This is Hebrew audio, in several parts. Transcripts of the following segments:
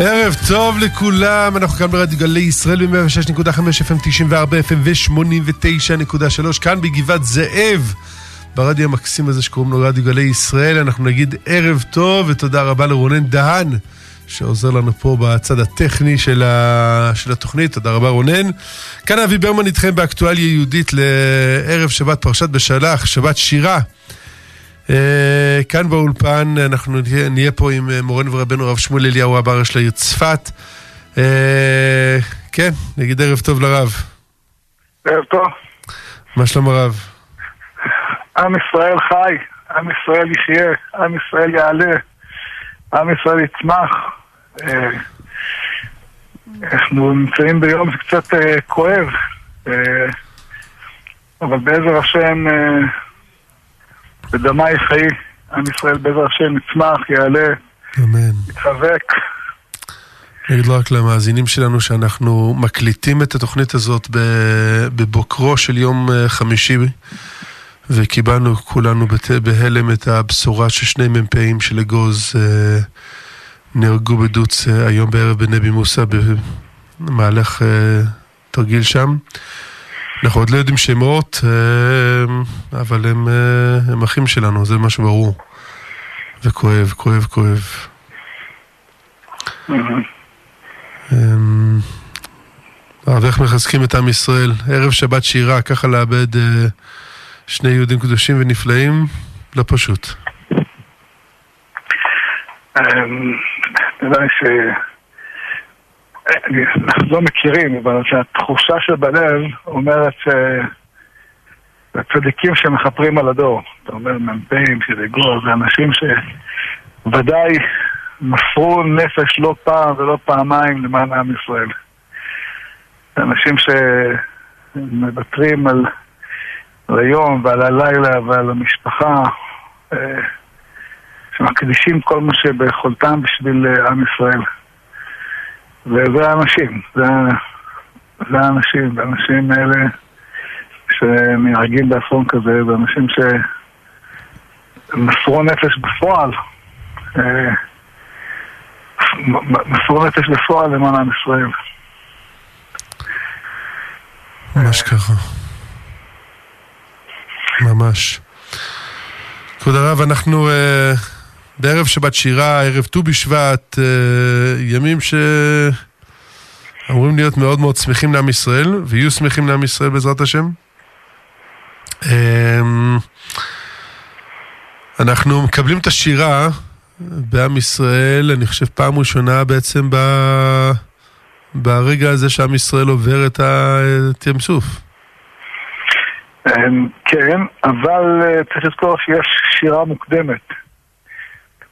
ערב טוב לכולם, אנחנו כאן ברדיו גלי ישראל ב-106.5 FM, 94 FM ו-89.3 כאן בגבעת זאב ברדיו המקסים הזה שקוראים לו רדיו גלי ישראל. אנחנו נגיד ערב טוב ותודה רבה לרונן דהן שעוזר לנו פה בצד הטכני של התוכנית, תודה רבה רונן. כאן אבי ברמן איתכם באקטואליה יהודית לערב שבת פרשת בשלח, שבת שירה. כאן באולפן אנחנו נהיה פה עם מורנו ורבנו הרב שמואל אליהו הבר יש לעיר צפת. כן, נגיד ערב טוב לרב. ערב טוב. מה שלום הרב? עם ישראל חי, עם ישראל יחיה, עם ישראל יעלה, עם ישראל יצמח. אנחנו נמצאים ביום זה קצת כואב, אבל בעזר השם בדמה יחי, עם ישראל בעזר השם יצמח, יעלה, יתחזק. נגיד לא רק למאזינים שלנו שאנחנו מקליטים את התוכנית הזאת בבוקרו של יום חמישי, וקיבלנו כולנו בהלם את הבשורה ששני מ"פים של אגוז נהרגו בדוץ היום בערב בנבי מוסא במהלך תרגיל שם. אנחנו עוד לא יודעים שמות, אבל הם אחים שלנו, זה משהו ברור. וכואב, כואב, כואב. הרב, איך מחזקים את עם ישראל? ערב שבת שירה, ככה לאבד שני יהודים קדושים ונפלאים, לא פשוט. תדעי אנחנו לא מכירים, אבל התחושה שבלב אומרת שהצדיקים שמחפרים על הדור, אתה אומר מ"פים, שדגור, זה אנשים שוודאי מסרו נפש לא פעם ולא פעמיים למען עם ישראל. זה אנשים שמבטרים על היום ועל הלילה ועל המשפחה, שמקדישים כל מה שביכולתם בשביל עם ישראל. וזה האנשים, זה האנשים, האנשים האלה שנהרגים באסון כזה, זה אנשים שמסרו נפש בפועל, מסרו נפש בפועל למען עם ישראל. ממש ככה. ממש. כבוד הרב, אנחנו בערב שבת שירה, ערב ט"ו בשבט, ימים שאמורים להיות מאוד מאוד שמחים לעם ישראל, ויהיו שמחים לעם ישראל בעזרת השם. אנחנו מקבלים את השירה בעם ישראל, אני חושב פעם ראשונה בעצם ברגע הזה שעם ישראל עובר את ים סוף. כן, אבל צריך לזכור שיש שירה מוקדמת.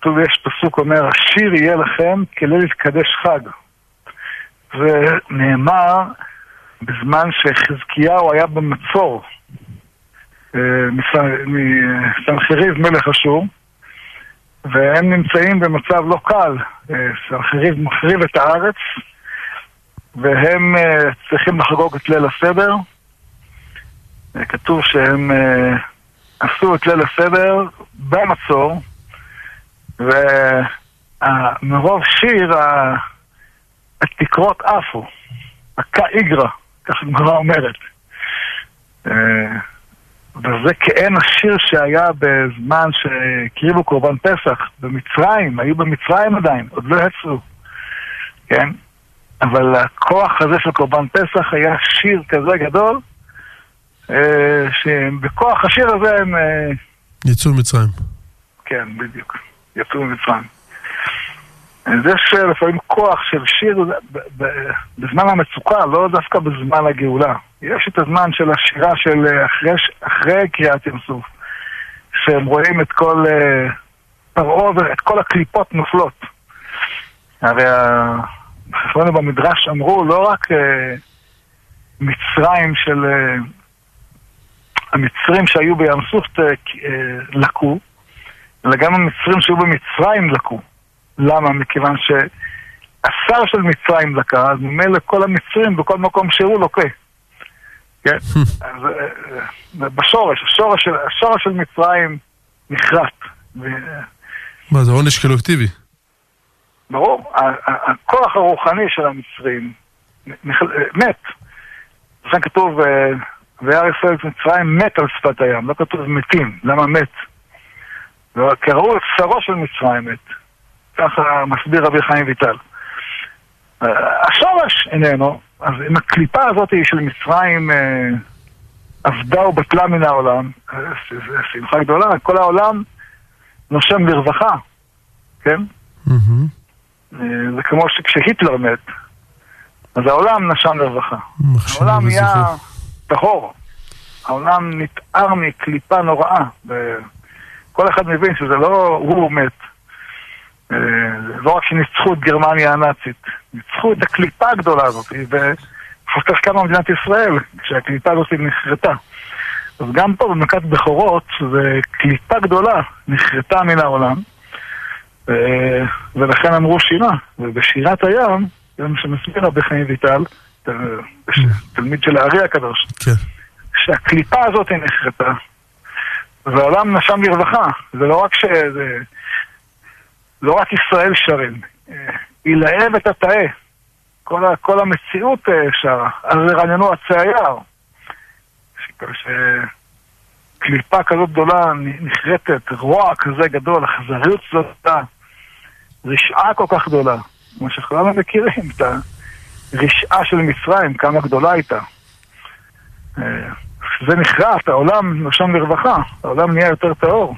כתוב, יש פסוק אומר, השיר יהיה לכם כליל התקדש חג. ונאמר בזמן שחזקיהו היה במצור מסנחריב מלך אשור, והם נמצאים במצב לא קל. סנחריב מחריב את הארץ, והם צריכים לחגוג את ליל הסדר. כתוב שהם עשו את ליל הסדר במצור, ומרוב שיר התקרות עפו, הכה איגרה, כך הגמרא אומרת. וזה כאין השיר שהיה בזמן שהקריבו קורבן פסח במצרים, היו במצרים עדיין, עוד לא יצאו, כן? אבל הכוח הזה של קורבן פסח היה שיר כזה גדול, שבכוח השיר הזה הם יצאו מצרים. כן, בדיוק, יצאו מצרים. זה שלפעמים כוח של שיר בזמן המצוקה, לא דווקא בזמן הגאולה. יש את הזמן של השירה של אחרי קריאת ים סוף, שהם רואים את כל פרעה ואת כל הקליפות נופלות. הרי החכמים במדרש אמרו לא רק מצרים של המצרים שהיו בים סוף לקו, אלא גם המצרים שהיו במצרים לקו. למה? מכיוון שהשר של מצרים לקה, אז ממילא כל המצרים בכל מקום שהוא לוקה. כן? אז בשורש, השורש של מצרים נחרט. מה, זה עונש קולקטיבי? ברור, הכוח הרוחני של המצרים מת. לכן כתוב, וירא ישראל את מצרים מת על שפת הים, לא כתוב מתים, למה מת? כי ראו את שרו של מצרים מת. ככה מסביר רבי חיים ויטל. השורש איננו, אז אם הקליפה הזאת של מצרים עבדה ובטלה מן העולם, זה שמחה גדולה, כל העולם נושם לרווחה, כן? זה כמו שכשהיטלר מת, אז העולם נשם לרווחה. העולם היה טהור. העולם נתאר מקליפה נוראה. כל אחד מבין שזה לא הוא מת. לא רק שניצחו את גרמניה הנאצית, ניצחו את הקליפה הגדולה הזאת, ופוסקח כמה מדינת ישראל, כשהקליפה הזאת נחרטה. אז גם פה במכת בכורות, זה קליפה גדולה, נחרטה מן העולם, ולכן אמרו שירה, ובשירת הים, שמסביר רבי חיים ויטל, תלמיד של הארי הקדוש, שהקליפה הזאת נחרטה, והעולם נשם לרווחה, זה לא רק שזה... לא רק ישראל שרים, היא להב את התאה. כל המציאות שרה. אז רעננו עצי היער. קליפה כזאת גדולה, נחרטת, רוע כזה גדול, החזריות זאת, רשעה כל כך גדולה. כמו שכולנו מכירים את הרשעה של מצרים, כמה גדולה הייתה. זה נחרט, העולם נושם לרווחה, העולם נהיה יותר טהור.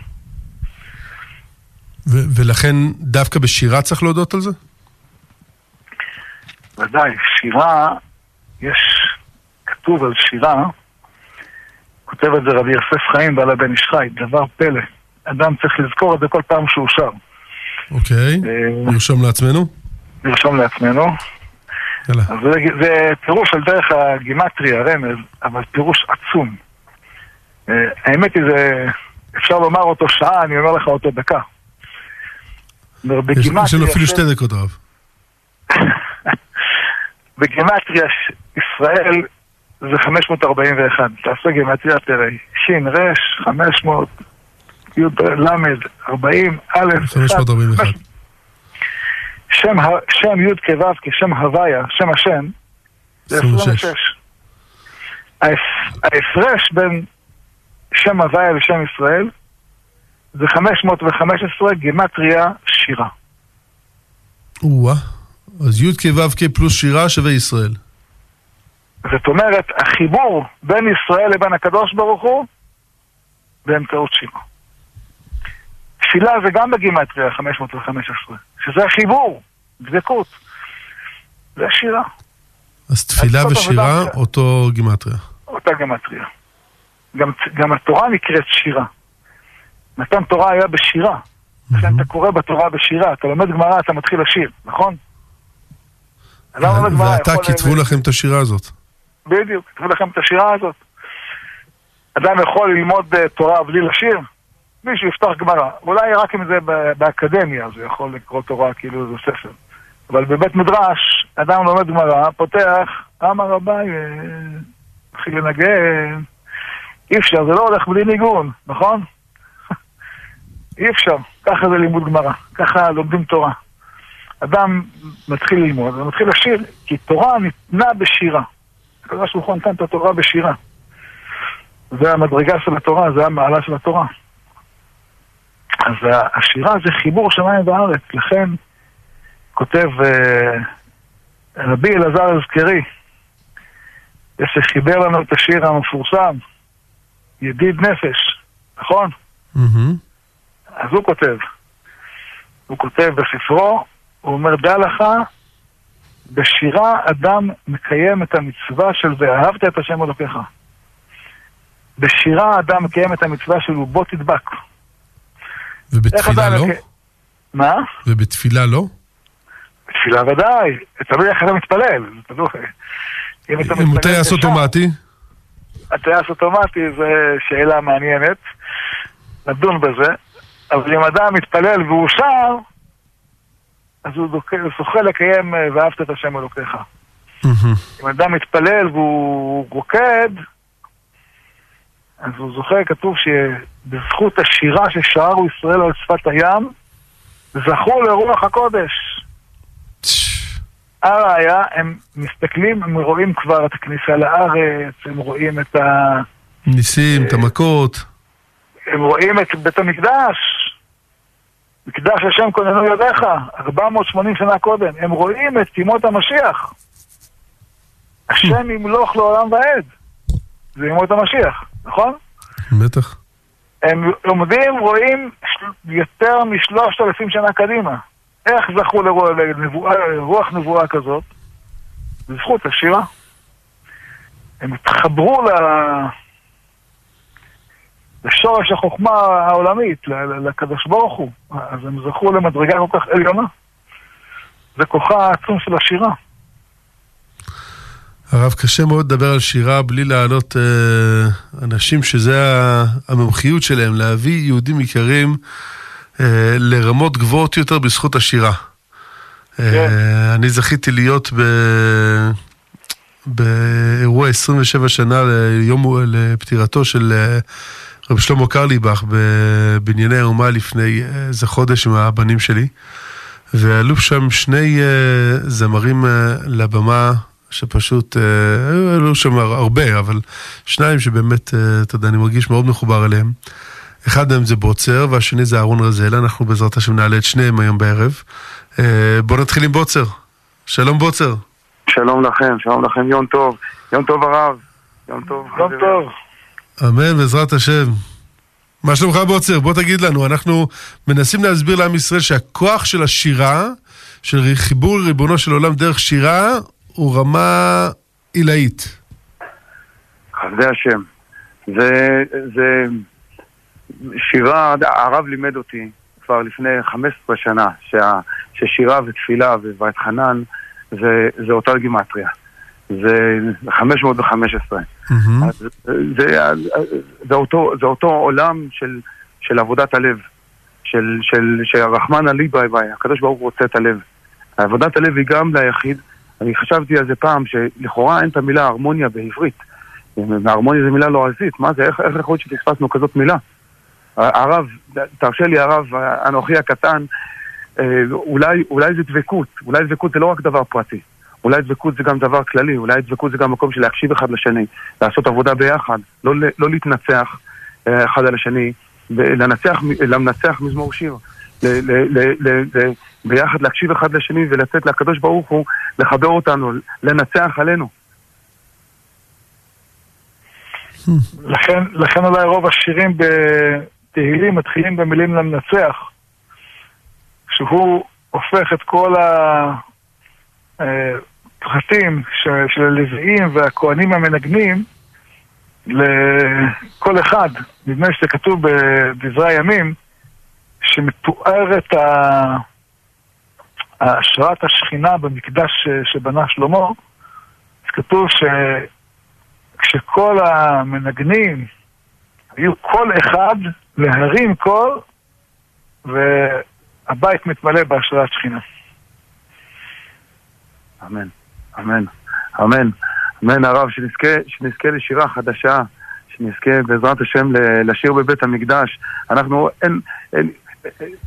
ולכן דווקא בשירה צריך להודות על זה? ודאי, שירה, יש כתוב על שירה, כותב את זה רבי יוסף חיים בעל הבן איש חי, דבר פלא. אדם צריך לזכור את זה כל פעם שהוא שר. אוקיי, נרשום לעצמנו? נרשום לעצמנו. זה פירוש על דרך הגימטריה, רמז, אבל פירוש עצום. האמת היא זה, אפשר לומר אותו שעה, אני אומר לך אותו דקה. יש לנו אפילו שתי דקות רב. בגימטריה ישראל זה 541. תעשה גימטריה תראי. שין, רש, 500, י' למד, 40, א', 541. שם י' כבב כשם הוויה, שם השם, זה 26. ההפרש בין שם הוויה לשם ישראל, זה 515 גימטריה שירה. וואה, אז י' כו' כ' פלוס שירה שווה ישראל. זאת אומרת, החיבור בין ישראל לבין הקדוש ברוך הוא, באמצעות שירה. שילה זה גם בגימטריה 515, שזה החיבור, דבקות. זה השירה. אז תפילה ושירה, אותו גימטריה. אותה גימטריה. גם התורה נקראת שירה. נתן תורה היה בשירה. לכן אתה קורא בתורה בשירה, אתה לומד גמרא, אתה מתחיל לשיר, נכון? ואתה כתבו לכם את השירה הזאת. בדיוק, כתבו לכם את השירה הזאת. אדם יכול ללמוד תורה בלי לשיר? מישהו יפתח גמרא. אולי רק אם זה באקדמיה, אז הוא יכול לקרוא תורה כאילו זה ספר. אבל בבית מדרש, אדם לומד גמרא, פותח, אמר רביי, התחיל לנגן. אי אפשר, זה לא הולך בלי ניגון, נכון? אי אפשר, ככה זה לימוד גמרא, ככה לומדים תורה. אדם מתחיל ללמוד, הוא מתחיל לשיר, כי תורה ניתנה בשירה. הקדוש ברוך הוא נתן את התורה בשירה. זה המדרגה של התורה, זה המעלה של התורה. אז השירה זה חיבור שמיים וארץ, לכן כותב רבי אלעזר הזכרי, שחיבר לנו את השיר המפורסם, ידיד נפש, נכון? אז הוא כותב בספרו, הוא אומר, דע לך, בשירה אדם מקיים את המצווה של ואהבת את השם אלוקיך. בשירה אדם מקיים את המצווה של ובו תדבק. ובתפילה לא? מה? ובתפילה לא? בתפילה ודאי. תלוי איך אתה מתפלל. אם אתה יעש אוטומטי? אתה יעש אוטומטי, זו שאלה מעניינת. נדון בזה. אבל אם אדם מתפלל והוא שר, אז הוא זוכה לקיים ואהבת את השם אלוקיך. אם אדם מתפלל והוא רוקד, אז הוא זוכה, כתוב שבזכות השירה ששרו ישראל על שפת הים, זכו לרוח הקודש. הראיה, הם מסתכלים, הם רואים כבר את הכניסה לארץ, הם רואים את הניסים, את המכות. הם רואים את בית המקדש. מקדש השם כוננו ידיך, 480 שנה קודם. הם רואים את ימות המשיח. השם ימלוך לעולם ועד. זה ימות המשיח, נכון? בטח. הם לומדים, רואים יותר מ3,000 שנה קדימה. איך זכו לרוח נבואה כזאת? בזכות השירה. הם התחברו לשורש החוכמה העולמית, לקדוש ברוך הוא. אז הם זכו למדרגה כל כך עליונה. זה כוחה העצום של השירה. הרב, קשה מאוד לדבר על שירה בלי לענות אנשים שזה המומחיות שלהם, להביא יהודים יקרים לרמות גבוהות יותר בזכות השירה. אני זכיתי להיות באירוע 27 שנה לפטירתו של רב שלמה קרליבך בבנייני האומה לפני איזה חודש עם הבנים שלי, ועלו שם שני זמרים לבמה שפשוט, היו שם הרבה, אבל שניים שבאמת, אתה יודע, אני מרגיש מאוד מחובר אליהם. אחד מהם זה בוצר, והשני זה אהרון רזל. אנחנו בעזרת השם נעלה את שניהם היום בערב. בוא נתחיל עם בוצר. שלום בוצר. שלום לכם, יום טוב. יום טוב הרב. יום טוב. אמן, בעזרת השם. מה שלומך בוצר? בוא תגיד לנו, אנחנו מנסים להסביר לעם ישראל שהכוח של השירה, של חיבור ריבונו של עולם דרך שירה, הוא רמה עילאית. חסדי השם. זה שירה, הרב לימד אותי כבר לפני 15 שנה, ששירה ותפילה ובית חנן, זה אותה גימטריה. זה 515. זה אותו עולם של עבודת הלב, של רחמן הליבה, הקדוש ברוך הוא רוצה את הלב. עבודת הלב היא גם ליחיד, אני חשבתי על זה פעם, שלכאורה אין את המילה הרמוניה בעברית. הרמוניה זה מילה לועזית. מה זה? איך יכול להיות שתפסנו כזאת מילה? הרב, תרשה לי הרב, אנוכי הקטן, אולי זה דבקות. אולי דבקות זה לא רק דבר פרטי. אולי דבקות זה גם דבר כללי. אולי דבקות זה גם מקום של להקשיב אחד לשני, לעשות עבודה ביחד, לא להתנצח אחד על השני, למנצח מזמור שיר. ביחד להקשיב אחד לשני ולצאת לקדוש ברוך הוא לחבר אותנו, לנצח עלינו. לכן אולי רוב השירים בתהילים מתחילים במילים למנצח, שהוא הופך את כל הפרטים של הלוויים והכהנים המנגנים לכל אחד. נדמה שזה כתוב בדברי הימים, שמתוארת השראת השכינה במקדש שבנה שלמה. אז כתוב שכל המנגנים היו כל אחד להרים קול, והבית מתמלא בהשראת שכינה. אמן, אמן, אמן, אמן הרב, שנזכה לשירה חדשה, שנזכה בעזרת השם לשיר בבית המקדש. אנחנו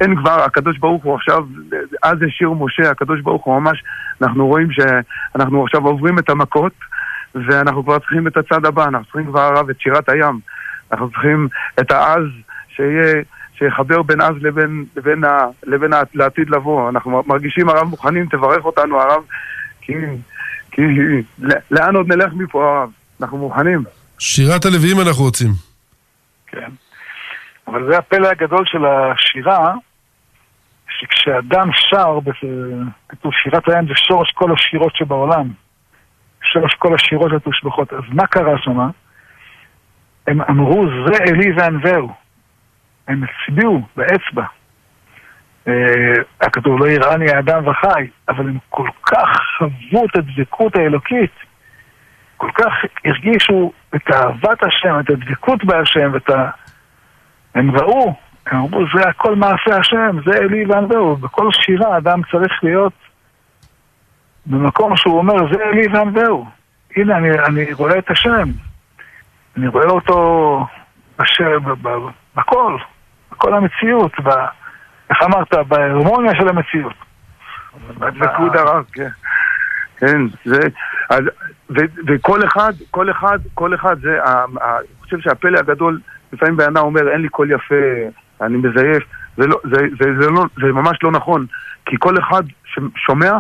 אין כבר, הקדוש ברוך הוא עכשיו, אז יש שיר משה, הקדוש ברוך הוא ממש, אנחנו רואים שאנחנו עכשיו עוברים את המכות, ואנחנו כבר צריכים את הצד הבא, אנחנו צריכים כבר הרב את שירת הים, אנחנו צריכים את העז שיחבר בין עז לבין לעתיד לבוא. אנחנו מרגישים הרב מוכנים, תברך אותנו הרב, כי לאן עוד נלך מפה הרב? אנחנו מוכנים. שירת הלוויים אנחנו רוצים. כן. אבל זה הפלא הגדול של השירה, שכשאדם שר, כתוב שירת הים זה שורש כל השירות שבעולם, שורש כל השירות התושבחות. אז מה קרה שמה? הם אמרו זה אלי וענווהו, הם הצביעו באצבע. הכתוב לא יראני האדם וחי, אבל הם כל כך חוו את הדבקות האלוקית, כל כך הרגישו את אהבת השם, את הדבקות בהשם, ואת הם ראו, הם אמרו, זה הכל מעשה השם, זה אלי וענווהו. בכל שירה אדם צריך להיות במקום שהוא אומר, זה אלי וענווהו. הנה, אני רואה את השם. אני רואה אותו בשם, בכל, בכל המציאות. איך אמרת, בהרמוניה של המציאות. בדבקות הרב, כן. כן, זה, וכל אחד, זה, אני חושב שהפלא הגדול, לפעמים בענה אומר, אין לי קול יפה, אני מזייף, זה ממש לא נכון, כי כל אחד ששומע,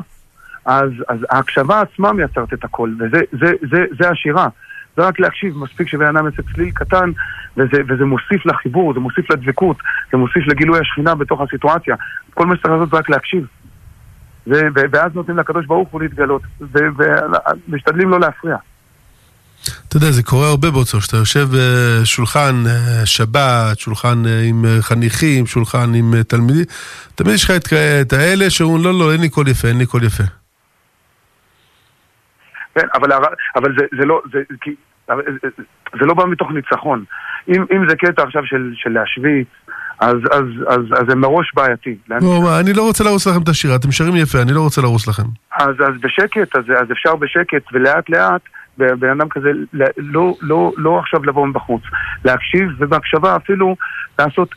אז ההקשבה עצמה מייצרת את הכל, וזה השירה. זה רק להקשיב, מספיק שבענה מצא צליל קטן, וזה מוסיף לחיבור, זה מוסיף לדבקות, זה מוסיף לגילוי השכינה בתוך הסיטואציה. כל מה שצריך לעשות זה רק להקשיב. ואז נותנים לקדוש ברוך הוא להתגלות, ומשתדלים לא להפריע. אתה יודע, זה קורה הרבה בוצור, שאתה יושב בשולחן שבת, שולחן עם חניכים, שולחן עם תלמידים, תמיד יש לך את האלה שהוא לא, אין לי כל יפה, אין לי כל יפה. כן, אבל זה לא בא מתוך ניצחון. אם זה קטע עכשיו של להשוויץ, אז זה מראש בעייתי. אני לא רוצה להרוס לכם את השירה, אתם שרים יפה, אני לא רוצה להרוס לכם. אז בשקט, אז אפשר בשקט, ולאט לאט, בן אדם כזה, לא עכשיו לבוא מבחוץ, להקשיב, ובהקשבה אפילו לעשות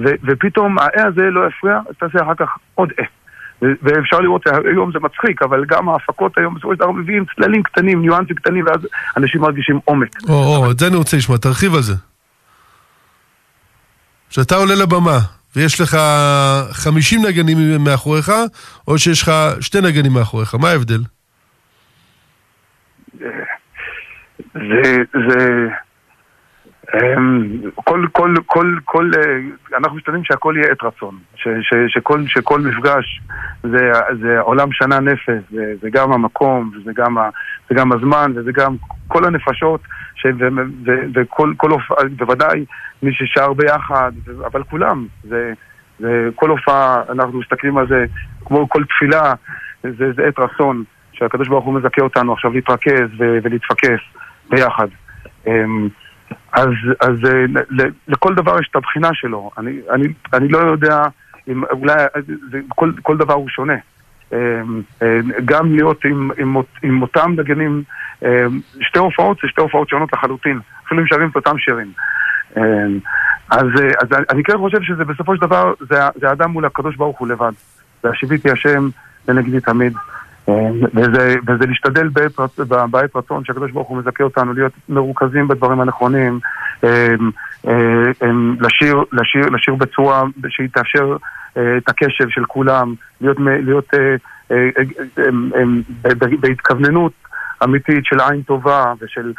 ופתאום האה הזה לא יפריע, אז תעשה אחר כך עוד ואפשר לראות, היום זה מצחיק, אבל גם ההפקות היום מביאים צללים קטנים, ניואנסים קטנים, ואז אנשים מרגישים עומק. את זה אני רוצה לשמוע, תרחיב על זה. שאתה עולה לבמה, ויש לך 50 נגנים מאחוריך, או שיש לך 2 נגנים מאחוריך, מה ההבדל? כל אנחנו משתדלים שהכל יהיה את רצון, שכל מפגש זה עולם שנה נפש, זה גם המקום, זה גם הזמן, וזה גם כל הנפשות, וכל בוודאי מי ששר ביחד, אבל כולם, כל הופעה אנחנו מסתכלים על זה כמו כל תפילה, זה את רצון שהקדוש ברוך הוא מזכה אותנו עכשיו להתרכז ולהתפקס ביחד. אז לכל דבר יש את הבחינה שלו. אני לא יודע, אולי כל דבר הוא שונה. גם להיות עם אותם נגנים, שתי הופעות זה שתי הופעות שונות לחלוטין, אפילו אם שרים את אותם שירים. אז אני כן חושב שזה בסופו של דבר, זה האדם מול הקדוש ברוך הוא לבד. והשיביתי השם לנגדי תמיד. וזה להשתדל בעת רצון שהקדוש ברוך הוא מזכה אותנו להיות מרוכזים בדברים הנכונים, לשיר בצורה שהיא תאפשר את הקשב של כולם, להיות בהתכווננות אמיתית של עין טובה ושל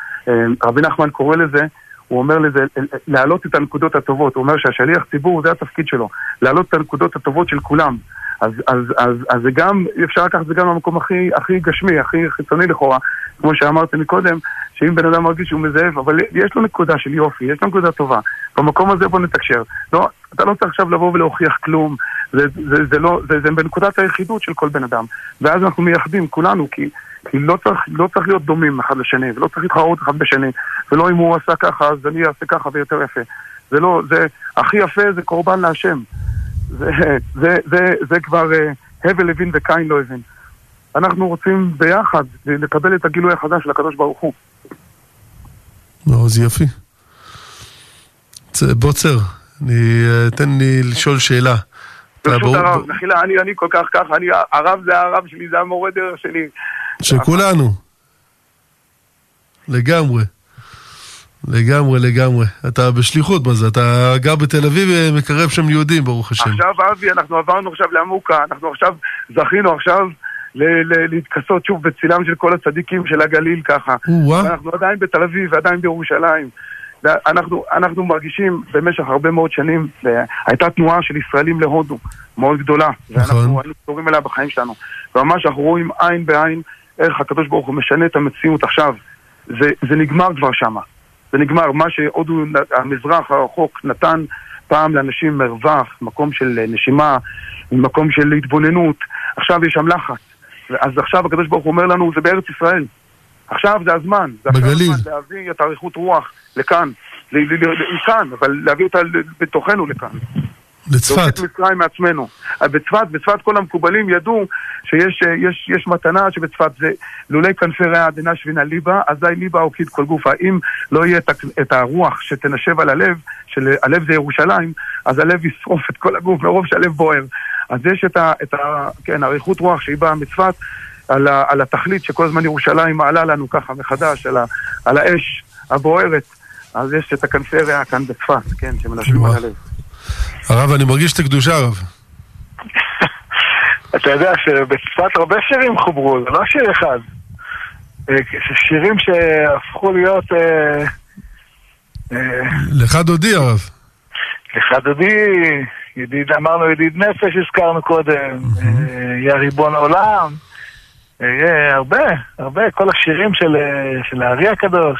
רבי נחמן קורא לזה, הוא אומר לזה, להעלות את הנקודות הטובות. הוא אומר שהשליח ציבור זה התפקיד שלו, להעלות את הנקודות הטובות של כולם. אז זה גם, אפשר לקחת זה גם למקום הכי גשמי, הכי חיצוני לכאורה, כמו שאמרתי מקודם, שאם בן אדם מרגיש שהוא מזהב, אבל יש לו נקודה של יופי, יש לו נקודה טובה, במקום הזה בוא נתקשר. לא, אתה לא צריך עכשיו לבוא ולהוכיח כלום, זה בנקודת היחידות של כל בן אדם, ואז אנחנו מייחדים כולנו, כי לא צריך להיות דומים אחד לשני, ולא צריך להתחרות אחד בשני, ולא אם הוא עשה ככה, אז אני אעשה ככה ויותר יפה. זה לא, זה הכי יפה, זה קורבן להשם. זה כבר הבל הבין וקין לא הבין. אנחנו רוצים ביחד לקבל את הגילוי החדש של הקדוש ברוך הוא. זה יפי. בוצר, תן לי לשאול שאלה. פשוט הרב, נחילה, אני כל כך ככה, הרב זה הרב שלי, זה המורה דרך שלי. שכולנו. לגמרי. אתה בשליחות, מה זה? אתה גר בתל אביב ומקרב שם יהודים, ברוך השם. עכשיו, אבי, אנחנו עברנו עכשיו לעמוקה, אנחנו עכשיו זכינו עכשיו להתכסות שוב בצילם של כל הצדיקים של הגליל ככה. אנחנו עדיין בתל אביב ועדיין בירושלים. אנחנו מרגישים במשך הרבה מאוד שנים, הייתה תנועה של ישראלים להודו, מאוד גדולה. ואנחנו קוראים אליה בחיים שלנו. וממש אנחנו רואים עין בעין איך הקדוש ברוך הוא משנה את המציאות עכשיו. זה נגמר כבר שמה. זה נגמר, מה שעוד המזרח הרחוק נתן פעם לאנשים מרווח, מקום של נשימה, מקום של התבוננות, עכשיו יש שם לחץ. אז עכשיו הקדוש ברוך הוא אומר לנו, זה בארץ ישראל. עכשיו זה הזמן. בגליל. זה להביא את אריכות רוח לכאן, לכאן, אבל להביא אותה בתוכנו לכאן. לצפת. להוציא את מצרים מעצמנו. בצפת כל המקובלים ידעו שיש מתנה שבצפת זה לולי כנפי רעה עדינה שבינה ליבה, אזי ליבה אוקיד כל גופה. אם לא יהיה את הרוח שתנשב על הלב, שהלב זה ירושלים, אז הלב ישרוף את כל הגוף, מרוב שהלב בוער. אז יש את האריכות רוח שהיא באה מצפת, על התכלית שכל הזמן ירושלים מעלה לנו ככה מחדש, על האש הבוערת. אז יש את הקנפריה כאן בצפת, כן, שמלשבים על הלב. הרב, אני מרגיש את הקדושה, הרב. אתה יודע שבצפת הרבה שירים חוברו, זה לא שיר אחד. שירים שהפכו להיות... לך דודי, הרב. לך דודי, אמרנו ידיד נפש, הזכרנו קודם, יא ריבון העולם, הרבה, הרבה, כל השירים של הארי הקדוש,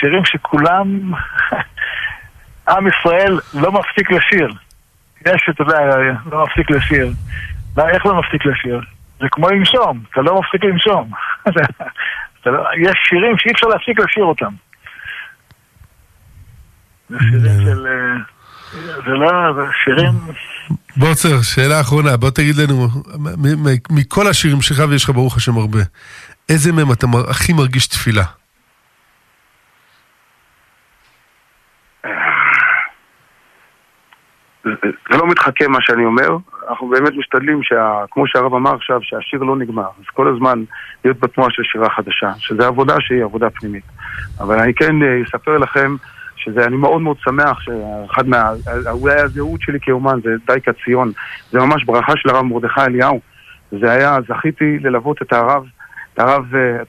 שירים שכולם, עם ישראל לא מפסיק לשיר. יש, אתה יודע, לא מפסיק לשיר. איך לא מפסיק לשיר? זה כמו לנשום, אתה לא מפסיק לנשום. יש שירים שאי אפשר להפסיק לשיר אותם. זה שירים של... זה לא, זה שירים... בוצר, שאלה אחרונה, בוא תגיד לנו, מכל השירים שלך ויש לך ברוך השם הרבה, איזה מהם אתה הכי מרגיש תפילה? זה לא מתחכם מה שאני אומר, אנחנו באמת משתדלים כמו שהרב אמר עכשיו, שהשיר לא נגמר, אז כל הזמן להיות בתנועה של שירה חדשה, שזו עבודה שהיא עבודה פנימית. אבל אני כן אספר לכם שאני מאוד מאוד שמח שאחד אולי הזהות שלי כאומן זה דייקה ציון, זה ממש ברכה של הרב מרדכי אליהו. זה היה, זכיתי ללוות את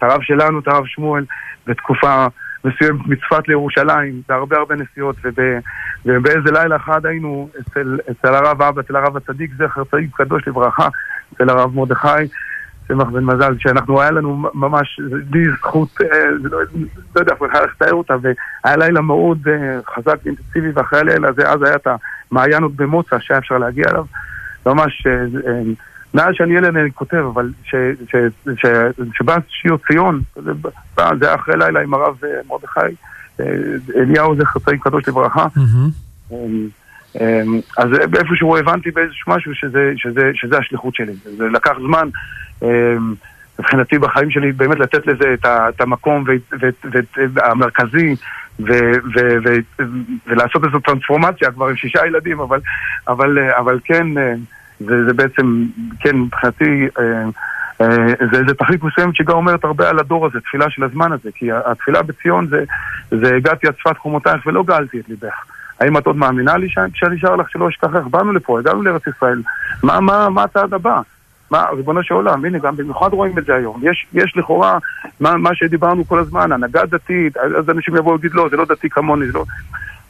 הרב שלנו, את הרב שמואל, בתקופה מסוימת מצפת לירושלים, בהרבה הרבה נסיעות, ובאיזה לילה אחד היינו אצל הרב אבא, אצל הרב הצדיק, זכר צדיק קדוש לברכה, אצל הרב מרדכי, שמח בן מזל, שאנחנו, היה לנו ממש די זכות, לא יודע, אפשר לתאר אותה, והיה לילה מאוד חזק ואינטנסיבי, ואחרי הלילה הזה, אז היה את המעיינות במוצא, שהיה אפשר להגיע אליו, ממש... נעד שאני ילד אני כותב, אבל שבא שיר ציון, זה היה אחרי לילה עם הרב מרדכי, אליהו זכר צדיק קדוש לברכה. אז איפשהו הבנתי באיזשהו משהו שזה השליחות שלי. זה לקח זמן, מבחינתי בחיים שלי, באמת לתת לזה את המקום המרכזי, ולעשות איזו טרנספורמציה, כבר עם 6 ילדים, אבל כן... זה בעצם, כן, מבחינתי, זה תכלית מסוימת שגם אומרת הרבה על הדור הזה, תפילה של הזמן הזה, כי התפילה בציון זה הגעתי עד שפת חומותייך ולא גאלתי את ליבך. האם את עוד מאמינה לי שנשאר לך שלא אשכחך? באנו לפה, הגענו לארץ ישראל. מה הצעד הבא? ריבונו של עולם, הנה, גם במיוחד רואים את זה היום. יש לכאורה מה שדיברנו כל הזמן, הנהגה דתית, אז אנשים יבואו ויגידו, לא, זה לא דתי כמוני, זה לא...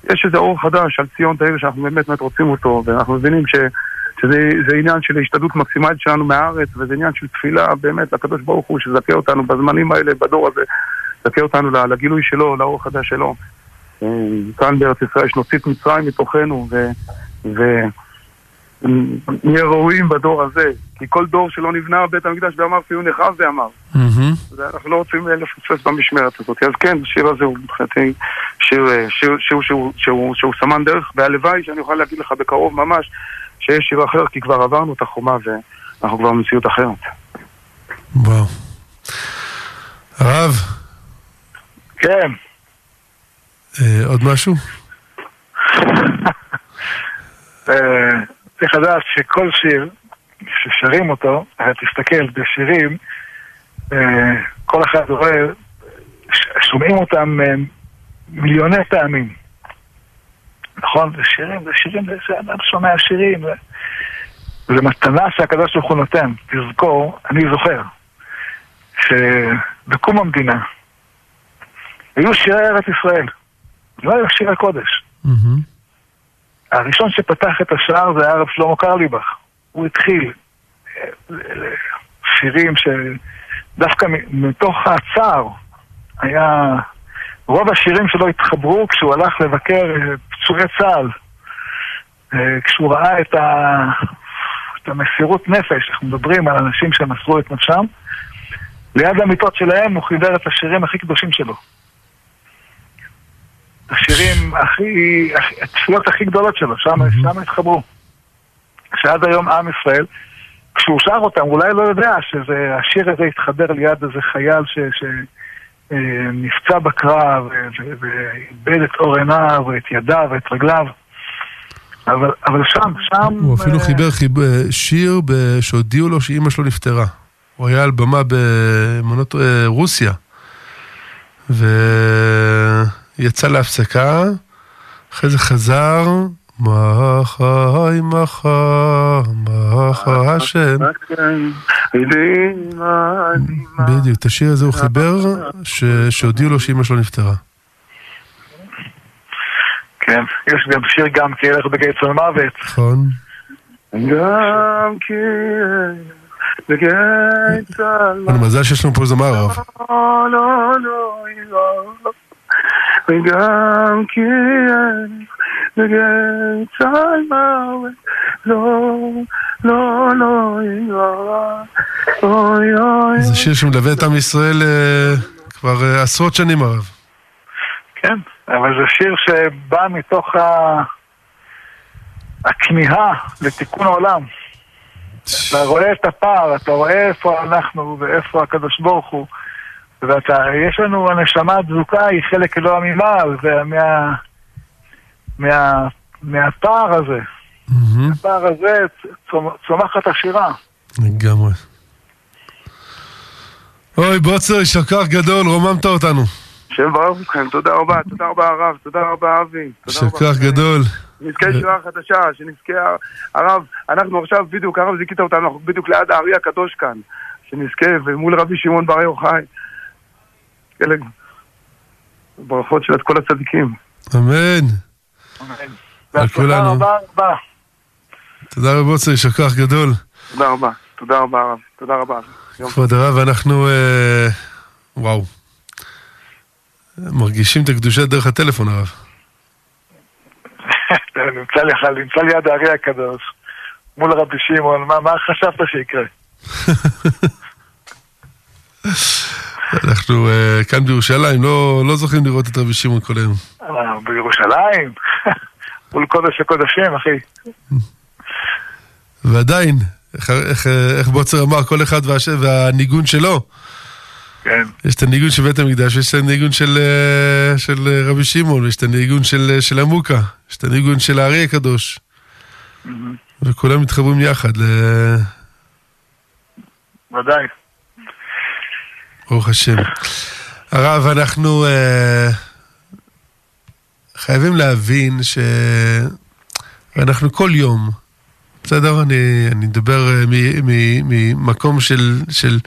יש איזה אור חדש על ציון תאיר שאנחנו באמת רוצים אותו, ואנחנו מבינים שזה עניין של ההשתדלות מקסימלית שלנו מהארץ, וזה עניין של תפילה באמת לקדוש ברוך הוא שזכה אותנו בזמנים האלה, בדור הזה, זכה אותנו לגילוי שלו, לאור חדש שלו. כאן בארץ ישראל יש נוציא מצרים מתוכנו, ונהיה ראויים בדור הזה, כי כל דור שלא נבנה בית המקדש ואמר פיון נחב זה אמר. אנחנו לא רוצים לפספס במשמרת הזאת. אז כן, השיר הזה הוא מבחינתי שיר שהוא סמן דרך, והלוואי שאני אוכל להגיד לך בקרוב ממש, שיש שיר אחר, כי כבר עברנו את החומה ואנחנו כבר במציאות אחרת. וואו. הרב? כן. עוד משהו? צריך לדעת שכל שיר ששרים אותו, תסתכל בשירים, כל אחד רואה, שומעים אותם מיליוני פעמים. נכון, זה שירים, זה שירים, זה אדם שומע שירים, זה מתנה שהקדוש ברוך הוא נותן. תזכור, אני זוכר שבקום המדינה היו שירי ארץ ישראל, לא היו שירי קודש. הראשון שפתח את השער זה היה הרב שלמה קרליבך. הוא התחיל שירים שדווקא מתוך הצער היה... רוב השירים שלו התחברו כשהוא הלך לבקר פצועי צה"ל, כשהוא ראה את המסירות נפש, אנחנו מדברים על אנשים שמסרו את נפשם, ליד המיטות שלהם הוא חיבר את השירים הכי קדושים שלו. השירים הכי, התפילות הכי גדולות שלו, שם התחברו. שעד היום עם ישראל, כשהוא שר אותם, אולי לא יודע שהשיר הזה התחבר ליד איזה חייל נפצע בקרב ואיבד את אור עיניו ואת ידיו ואת רגליו. אבל שם... הוא אפילו חיבר שיר שהודיעו לו שאימא שלו נפטרה. הוא היה על במה במונות רוסיה. ויצא להפסקה, אחרי זה חזר, מחי מחה, מחה השם. בדיוק, את השיר הזה הוא חיבר שהודיעו לו שאימא שלו נפטרה. כן, יש גם שיר גם כי ילך בגיא צל מוות. נכון. גם כי ילך בגיא צל מוות. אני מזל שיש לנו פה זמר רב. לא, לא, לא. וגם כי ילך בגיא צל מוות. לא, לא, לא, לא. אוי, אוי. זה שיר שמלווה את עם ישראל כבר עשרות שנים הרב. כן. אבל זה שיר שבא מתוך הכמיהה לתיקון העולם. אתה רואה את הפער, אתה רואה איפה אנחנו ואיפה הקדוש ברוך הוא. יש לנו הנשמה הדזוקה, היא חלק לא אמימה, מהפער הזה. הפער הזה צומחת השירה. לגמרי. אוי, בוצר, שקר גדול, רוממת אותנו. שם ברוך לכם, תודה רבה הרב, תודה רבה אבי. שכח גדול. נזכה שירה חדשה, שנזכה הרב, אנחנו עכשיו בדיוק, הרב זיקית אותנו, אנחנו בדיוק ליד הארי הקדוש כאן, שנזכה, ומול רבי שמעון בר יוחאי. ברכות של כל הצדיקים. אמן. אמן. והצלחה רבה רבה. תודה רבה, בוצר, שכח גדול. תודה רבה, תודה רבה הרב, תודה רבה. כבוד הרב, אנחנו, וואו. מרגישים את הקדושה דרך הטלפון הרב. נמצא ליד הארי הקדוש מול רבי שמעון, מה חשבת שיקרה? אנחנו כאן בירושלים לא זוכים לראות את רבי שמעון כל היום. בירושלים מול קודש הקודשים אחי. ועדיין איך בוצר אמר כל אחד והניגון שלו. יש את הניגון של בית המקדש, יש את הניגון של רבי שמעון, יש את הניגון של עמוקה, יש את הניגון של הארי הקדוש, וכולם מתחברים יחד. ודאי. ברוך השם. הרב, אנחנו חייבים להבין שאנחנו כל יום, בסדר, אני מדבר ממקום של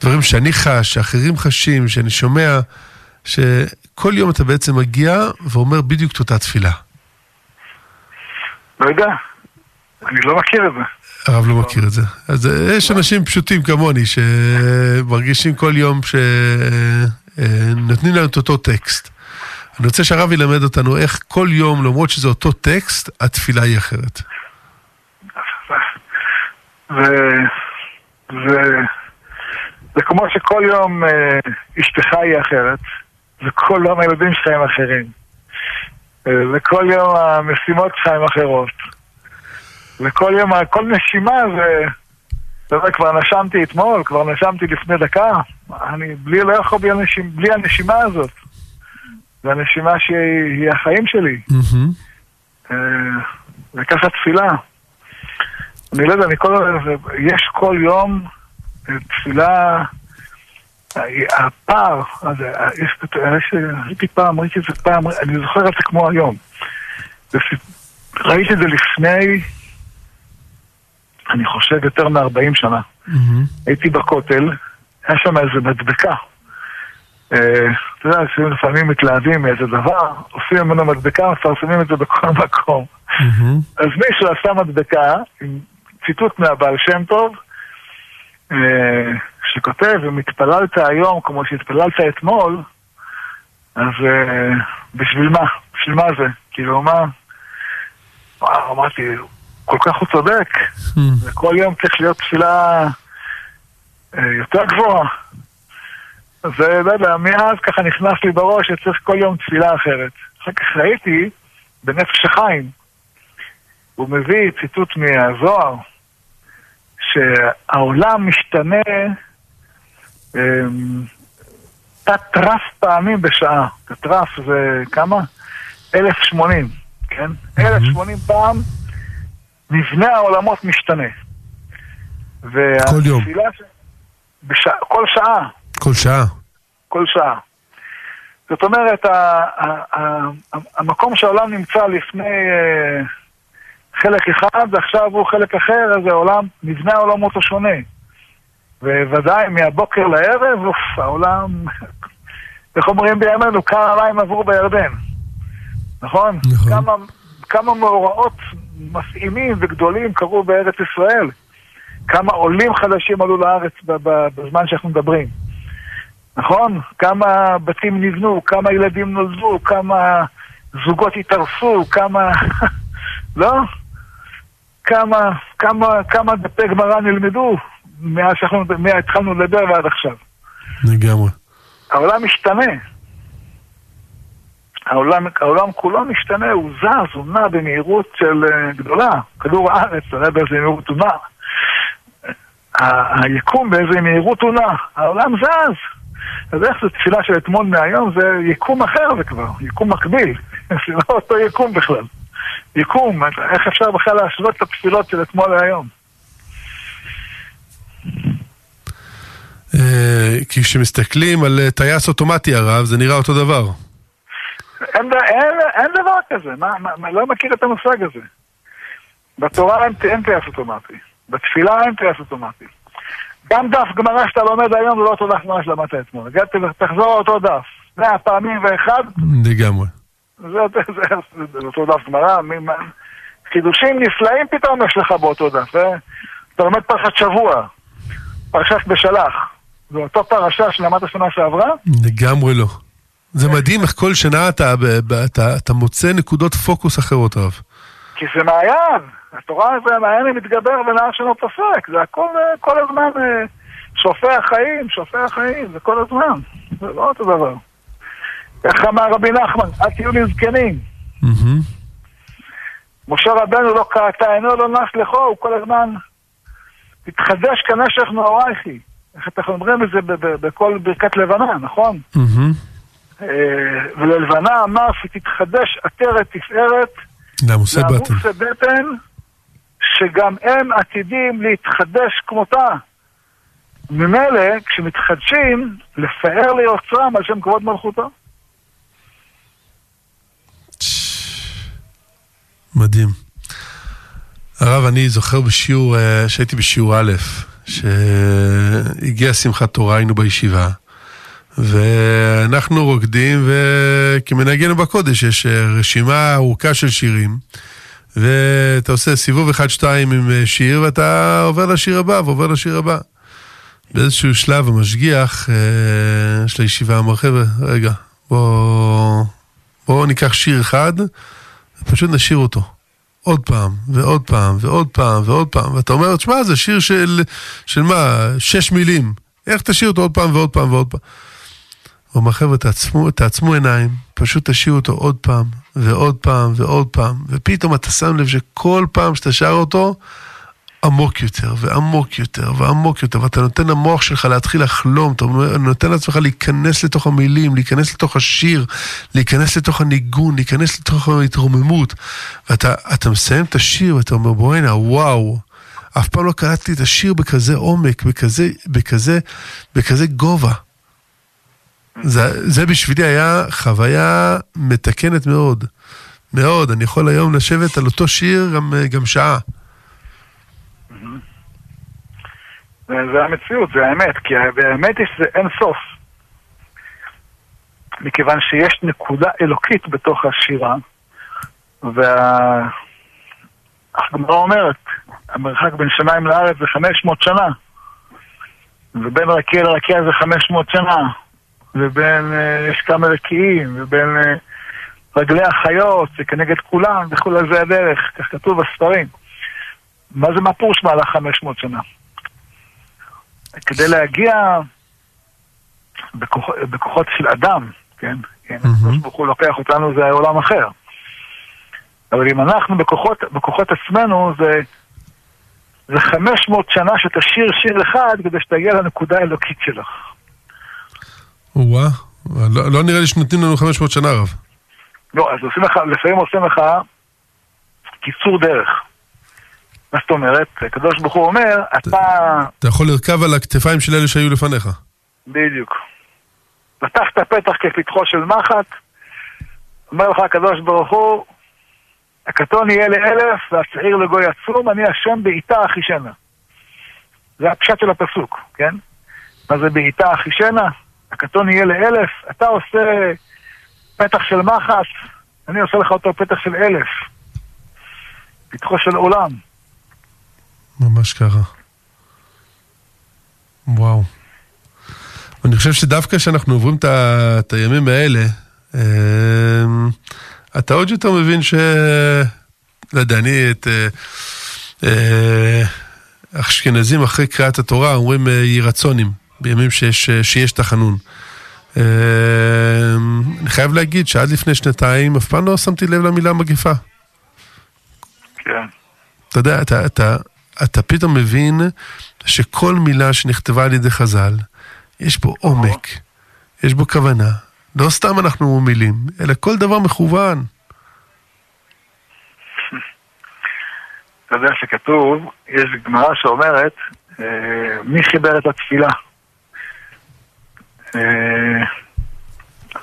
דברים שאני חש, שאחרים חשים, שאני שומע, שכל יום אתה בעצם מגיע ואומר בדיוק תודה תפילה. לא יודע, אני לא מכיר את זה. הרב לא מכיר את זה. אז יש אנשים פשוטים כמוני שמרגישים כל יום שנותנים להם את אותו טקסט. אני רוצה שהרב ילמד אותנו איך כל יום, למרות שזה אותו טקסט, התפילה היא אחרת. זה כמו שכל יום אשתך היא אחרת, וכל יום הילדים שלך הם אחרים, וכל יום המשימות שלך הם אחרות, וכל יום, כל נשימה זה כבר נשמתי אתמול, כבר נשמתי לפני דקה, אני לא יכול בלי הנשימה הזאת, זה הנשימה שהיא החיים שלי, וככה תפילה. אני לא יודע, יש כל יום תפילה, הפער, ראיתי את זה פעם, אני זוכר את זה כמו היום. ראיתי את זה לפני, אני חושב, יותר מ-40 שנה. הייתי בכותל, היה שם איזה מדבקה. אתה יודע, לפעמים מתלהבים מאיזה דבר, עושים ממנו מדבקה, מפרסמים את זה בכל מקום. אז מישהו עשה מדבקה, עם ציטוט מהבעל שם טוב, שכותב, אם התפללת היום כמו שהתפללת אתמול, אז בשביל מה? בשביל מה זה? כאילו, מה? אמרתי, כל כך הוא צודק, וכל יום צריך להיות תפילה יותר גבוהה. אז לא יודע, מאז ככה נכנס לי בראש שצריך כל יום תפילה אחרת. אחר כך ראיתי בנפש החיים, הוא מביא ציטוט מהזוהר, שהעולם משתנה תת רף פעמים בשעה. תת רף זה כמה? 1080. כן? 1080 פעם מבנה העולמות משתנה. כל יום. כל שעה. כל שעה. כל שעה. זאת אומרת, המקום שהעולם נמצא לפני חלק אחד, ועכשיו הוא חלק אחר, אז העולם, מבנה העולמות השונה. וודאי, מהבוקר לערב, העולם, איך אומרים בימינו, כמה מים עברו בירדן. נכון? כמה מאורעות מסעימים וגדולים קרו בארץ ישראל. כמה עולים חדשים עלו לארץ בזמן שאנחנו מדברים. נכון? כמה בתים נבנו, כמה ילדים נולדו, כמה זוגות התארסו, כמה... לא? כמה דפי גמרא נלמדו מהתחלנו לדבר ועד עכשיו. לגמרי. העולם משתנה. העולם כולו משתנה, הוא זז, הוא נע במהירות של גדולה. כדור הארץ, אתה יודע באיזה מהירות הוא נע. היקום באיזה מהירות הוא נע. העולם זז. אז איך זו תפילה של אתמול מהיום? זה יקום אחר זה כבר, יקום מקביל. זה לא אותו יקום בכלל. יקום, איך אפשר בכלל להשוות את התפילות של אתמול מהיום? כי כשמסתכלים על טייס אוטומטי הרב, זה נראה אותו דבר. אין דבר כזה, לא מכיר את המושג הזה. בתורה אין טייס אוטומטי, בתפילה אין טייס אוטומטי. גם דף גמרא שאתה לומד היום זה לא אותו דף גמרא שלמדת אתמול. תחזור אותו דף, זה הפעמים ואחד. לגמרי. זה אותו דף גמרא, חידושים נפלאים פתאום יש לך באותו דף. אתה לומד פרשת שבוע, פרשת בשלח. זו אותו פרשה שלמדת השנה שעברה? לגמרי לא. זה מדהים איך כל שנה אתה מוצא נקודות פוקוס אחרות רב. כי זה מעיין. התורה הזה המעיין מתגבר ונער שלא פסק. זה הכל כל הזמן שופע חיים. זה כל הזמן. זה לא אותו דבר. איך אמר רבי נחמן? אל תהיו לי זקנים. משה רבנו לא קרתה, אינו לא נס לכו, הוא כל הזמן התחדש כנשך נעורייכי. איך אתם אומרים את זה בכל ברכת לבנה, נכון? וללבנה אמר שתתחדש עטרת תפארת לעמוסי בטן שגם הם עתידים להתחדש כמותה. ממילא כשמתחדשים לפאר ליוצרם על שם כבוד מלכותו. מדהים. הרב, אני זוכר בשיעור שהייתי בשיעור א' שהגיע שמחת תורה, היינו בישיבה ואנחנו רוקדים וכמנהגנו בקודש יש רשימה ארוכה של שירים ואתה עושה סיבוב 1-2 עם שיר ואתה עובר לשיר הבא. באיזשהו שלב המשגיח של הישיבה אמר, חבר'ה, רגע, בואו ניקח שיר אחד ופשוט נשיר אותו עוד פעם. ואתה אומר, תשמע, זה שיר של מה? 6 מילים. איך תשאיר אותו עוד פעם? הוא אומר, חבר'ה, תעצמו עיניים, פשוט תשאיר אותו עוד פעם. ופתאום אתה שם לב שכל פעם שאתה שר אותו, עמוק יותר. ואתה נותן למוח שלך להתחיל לחלום, אתה נותן לעצמך להיכנס לתוך המילים, להיכנס לתוך השיר, להיכנס לתוך הניגון, להיכנס לתוך ההתרוממות. ואתה מסיים את השיר ואתה אומר, בואינה, וואו, אף פעם לא קלטתי את השיר בכזה עומק, בכזה גובה. זה בשבילי היה חוויה מתקנת מאוד. מאוד, אני יכול היום לשבת על אותו שיר גם שעה. זה המציאות, זה האמת, כי האמת היא שזה אין סוף. מכיוון שיש נקודה אלוקית בתוך השירה, והגמרא אומרת, המרחק בין שמיים לארץ זה 500 שנה, ובין רקיע לרקיע זה 500 שנה, ובין יש כמה רקיעים, ובין רגלי החיות, זה כנגד כולם, וכל זה הדרך, כך כתוב בספרים. מה זה מפורש מהלך 500 שנה? כדי להגיע בכוחות של אדם, כן? הוא לוקח אותנו, זה עולם אחר. אבל אם אנחנו בכוחות עצמנו, זה 500 שנה שתשאיר שיר אחד כדי שתגיע לנקודה האלוקית שלך. וואה, לא נראה לי שנותנים לנו 500 שנה רב. לא, אז לפעמים עושים לך קיצור דרך. מה זאת אומרת? הקדוש ברוך הוא אומר, אתה יכול לרכב על הכתפיים של אלה שהיו לפניך. בדיוק. פתחת פתח כפתחו של מחט, אומר לך הקדוש ברוך הוא, הקטון יהיה ל1,000 והצעיר לגוי עצום, אני השם בעיטה אחישנה. זה הפשט של הפסוק, כן? מה זה בעיטה אחישנה? הקטון יהיה ל1,000, אתה עושה פתח של מחט, אני עושה לך אותו פתח של 1,000. פתחו של עולם. ממש ככה. וואו. אני חושב שדווקא שאנחנו עוברים את הימים האלה, אתה עוד יותר מבין ש... לדעני, את אשכנזים אחרי קריאת התורה אומרים ירצונים, בימים שיש תחנון. אני חייב להגיד שעד לפני 2 אף פעם לא שמתי לב למילה מגפה. כן. אתה יודע, אתה פתאום מבין שכל מילה שנכתבה על ידי חז"ל, יש בו עומק, יש בו כוונה. לא סתם אנחנו מילים, אלא כל דבר מכוון. אתה יודע שכתוב, יש גמרא שאומרת, מי חיבר את התפילה?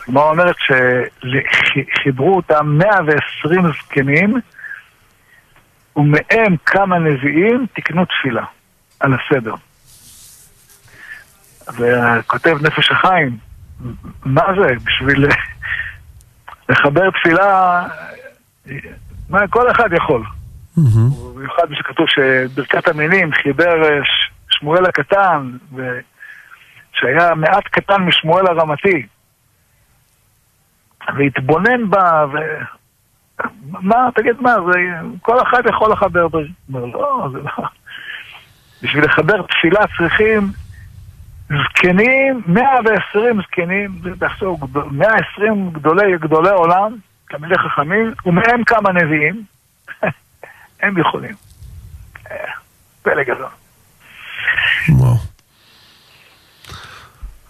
הגמרא אומרת שחיברו אותם 120 זקנים, ומהם כמה נביאים תקנו תפילה על הסדר. וכותב נפש החיים, מה זה? בשביל לחבר תפילה, כל אחד יכול. במיוחד שכתוב שברכת המינים חיבר שמואל הקטן, שהיה מעט קטן משמואל הרמתי, והתבונן בה, מה, תגיד מה, כל אחד יכול לחבר, לא, זה לא. בשביל לחבר תפילה צריכים זקנים, 120 זקנים, תחשוב, 120 גדולי עולם, תלמידי חכמים, ומהם כמה נביאים, הם יכולים. פלא גדול. וואו.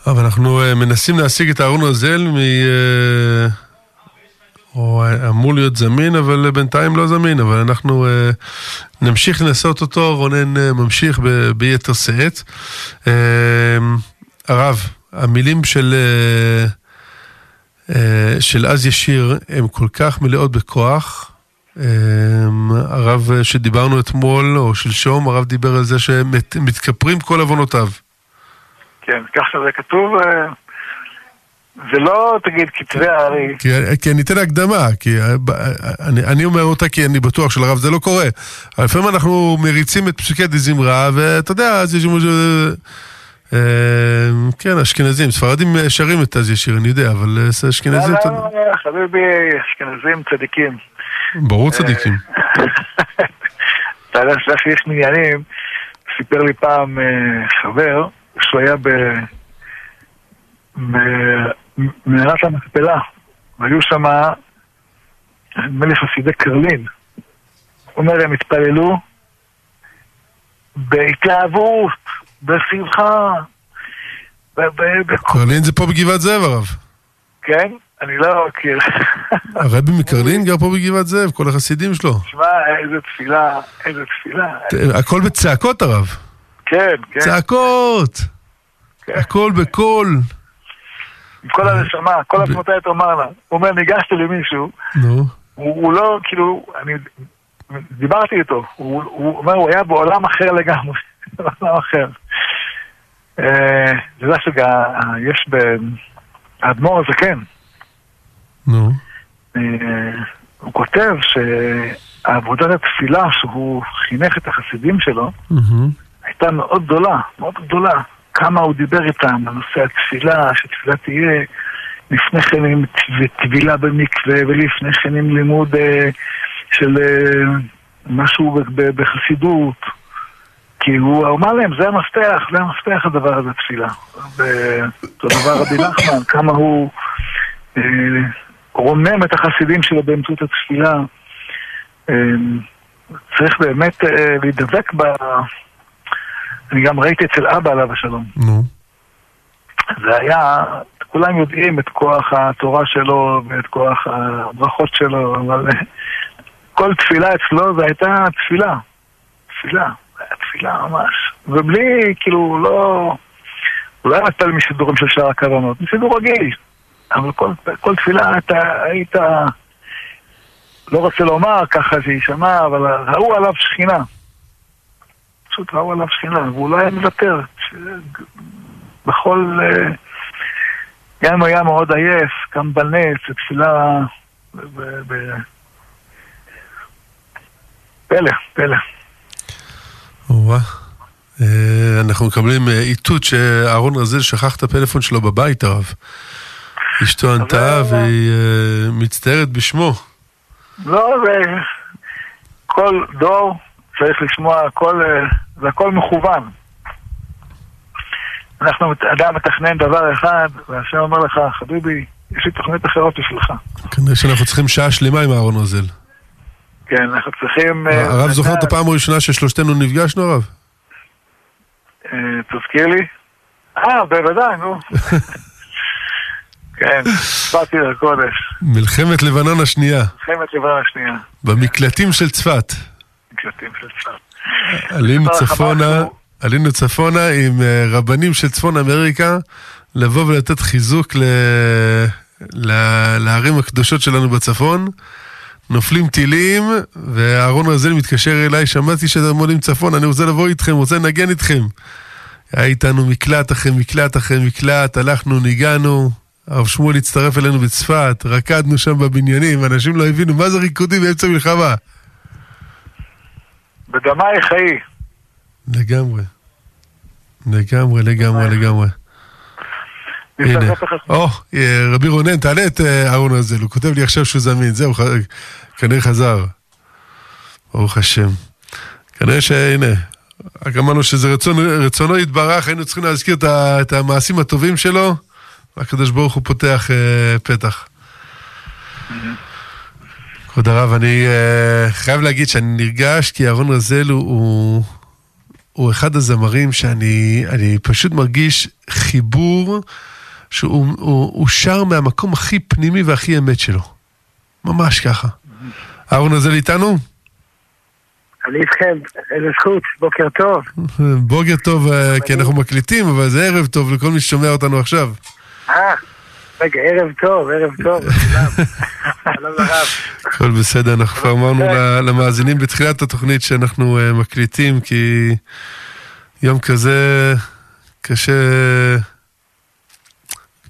אבל אנחנו מנסים להשיג את אהרון עוזל או אמור להיות זמין, אבל בינתיים לא זמין, אבל אנחנו נמשיך לנסות אותו, רונן ממשיך ביתר שאת. הרב, המילים של אז ישיר, הן כל כך מלאות בכוח. הרב שדיברנו אתמול, או שלשום, הרב דיבר על זה שהם מתכפרים כל עוונותיו. כן, כך שזה כתוב... זה לא, תגיד, כתבי הארי. כי אני אתן הקדמה, כי אני אומר אותה כי אני בטוח שלרב זה לא קורה. לפעמים אנחנו מריצים את פסוקי דזמרה, ואתה יודע, אז יש... כן, אשכנזים, ספרדים שרים את אז ישיר, אני יודע, אבל אשכנזים... לא, חביבי, אשכנזים צדיקים. ברור צדיקים. אתה יודע, שיש מניינים, סיפר לי פעם חבר, שהוא היה במערת המכפלה, והיו שם חסידי קרלין. הוא אומר, הם התפללו בהתלהבות, בשמחה. קרלין זה פה בגבעת זאב, הרב. כן? אני לא מכיר. הרבי מקרלין גר פה בגבעת זאב, כל החסידים שלו. תשמע, איזה תפילה, איזה תפילה. הכל בצעקות, הרב. כן, כן. צעקות. הכל בכל. כל הרשמה, כל הפנותיית אומר לה, הוא אומר, ניגשתי למישהו, הוא לא, כאילו, אני דיברתי איתו, הוא אומר, הוא היה בעולם אחר לגמרי, בעולם אחר. זה זה שיש באדמו"ר הזקן. הוא כותב שעבודת התפילה שהוא חינך את החסידים שלו, הייתה מאוד גדולה, מאוד גדולה. כמה הוא דיבר איתם, בנושא התפילה, שתפילה תהיה לפני כן עם תבילה במקווה, ולפני כן עם לימוד של משהו בחסידות. כי הוא אומר להם, זה המפתח, זה המפתח הדבר הזה, תפילה. אותו דבר רבי נחמן, כמה הוא רומם את החסידים שלו באמצעות התפילה. צריך באמת להידבק ב... אני גם ראיתי אצל אבא עליו השלום. זה היה, כולם יודעים את כוח התורה שלו ואת כוח הברכות שלו, אבל כל תפילה אצלו זה הייתה תפילה. תפילה. תפילה ממש. ובלי, כאילו, לא היה נתן מסידורים של שאר הכוונות. מסידור רגיל. אבל כל תפילה אתה היית... לא רוצה לומר ככה זה יישמע, אבל ראו עליו שכינה. פשוט ראו עליו שכינה, ואולי מוותר. בכל... גם אם היה מאוד עייף, גם בנץ, התפילה... פלא, פלא. וואה. אנחנו מקבלים איתות שאהרון רזל שכח את הפלאפון שלו בבית, הרב. אשתו ענתה והיא מצטערת בשמו. לא, כל דור צריך לשמוע, זה הכל מכוון. אנחנו, אדם מתכנן דבר אחד, והשם אומר לך, חביבי, יש לי תוכנית אחרות בשבילך. כנראה שאנחנו צריכים שעה שלמה עם אהרון רזל. כן, אנחנו צריכים... הרב זוכר את הפעם הראשונה ששלושתנו נפגשנו, הרב? תזכיר לי? בוודאי, נו. כן, צפתי לקודש. מלחמת לבנון השנייה. מלחמת לבנון השנייה. במקלטים של צפת. מקלטים של צפת. עלינו צפונה עם רבנים של צפון אמריקה, לבוא ולתת חיזוק לערים הקדושות שלנו בצפון. נופלים טילים, ואהרון רזל מתקשר אליי, שמעתי שאתם עולים צפון, אני רוצה לבוא איתכם, רוצה לנגן איתכם. היה איתנו מקלט אחרי מקלט אחרי מקלט, הלכנו, ניגענו, הרב שמואל הצטרף אלינו בצפת, רקדנו שם בבניינים, אנשים לא הבינו מה זה ריקודים באמצע מלחמה. בדמי חיי. לגמרי. לגמרי, לגמרי, לגמרי. הנה, רבי רונן, תעלה את אהרון רזל, הוא כותב לי עכשיו שהוא זמין, זהו, כנראה חזר, ברוך השם. כנראה שהנה, רק אמרנו שזה רצונו יתברך, היינו צריכים להזכיר את המעשים הטובים שלו, והקדוש ברוך הוא פותח פתח. כבוד הרב, אני חייב להגיד שאני נרגש, כי אהרון רזל הוא אחד הזמרים שאני פשוט מרגיש חיבור, שהוא שר מהמקום הכי פנימי והכי אמת שלו. ממש ככה. אהרון רזל איתנו? אני איתכם, איזה זכות, בוקר טוב. בוקר טוב, כי אנחנו מקליטים, אבל זה ערב טוב לכל מי ששומע אותנו עכשיו. רגע, ערב טוב, ערב טוב. שלום לרב. כל בסדר, אנחנו כבר אמרנו למאזינים בתחילת התוכנית שאנחנו מקליטים, כי יום כזה קשה...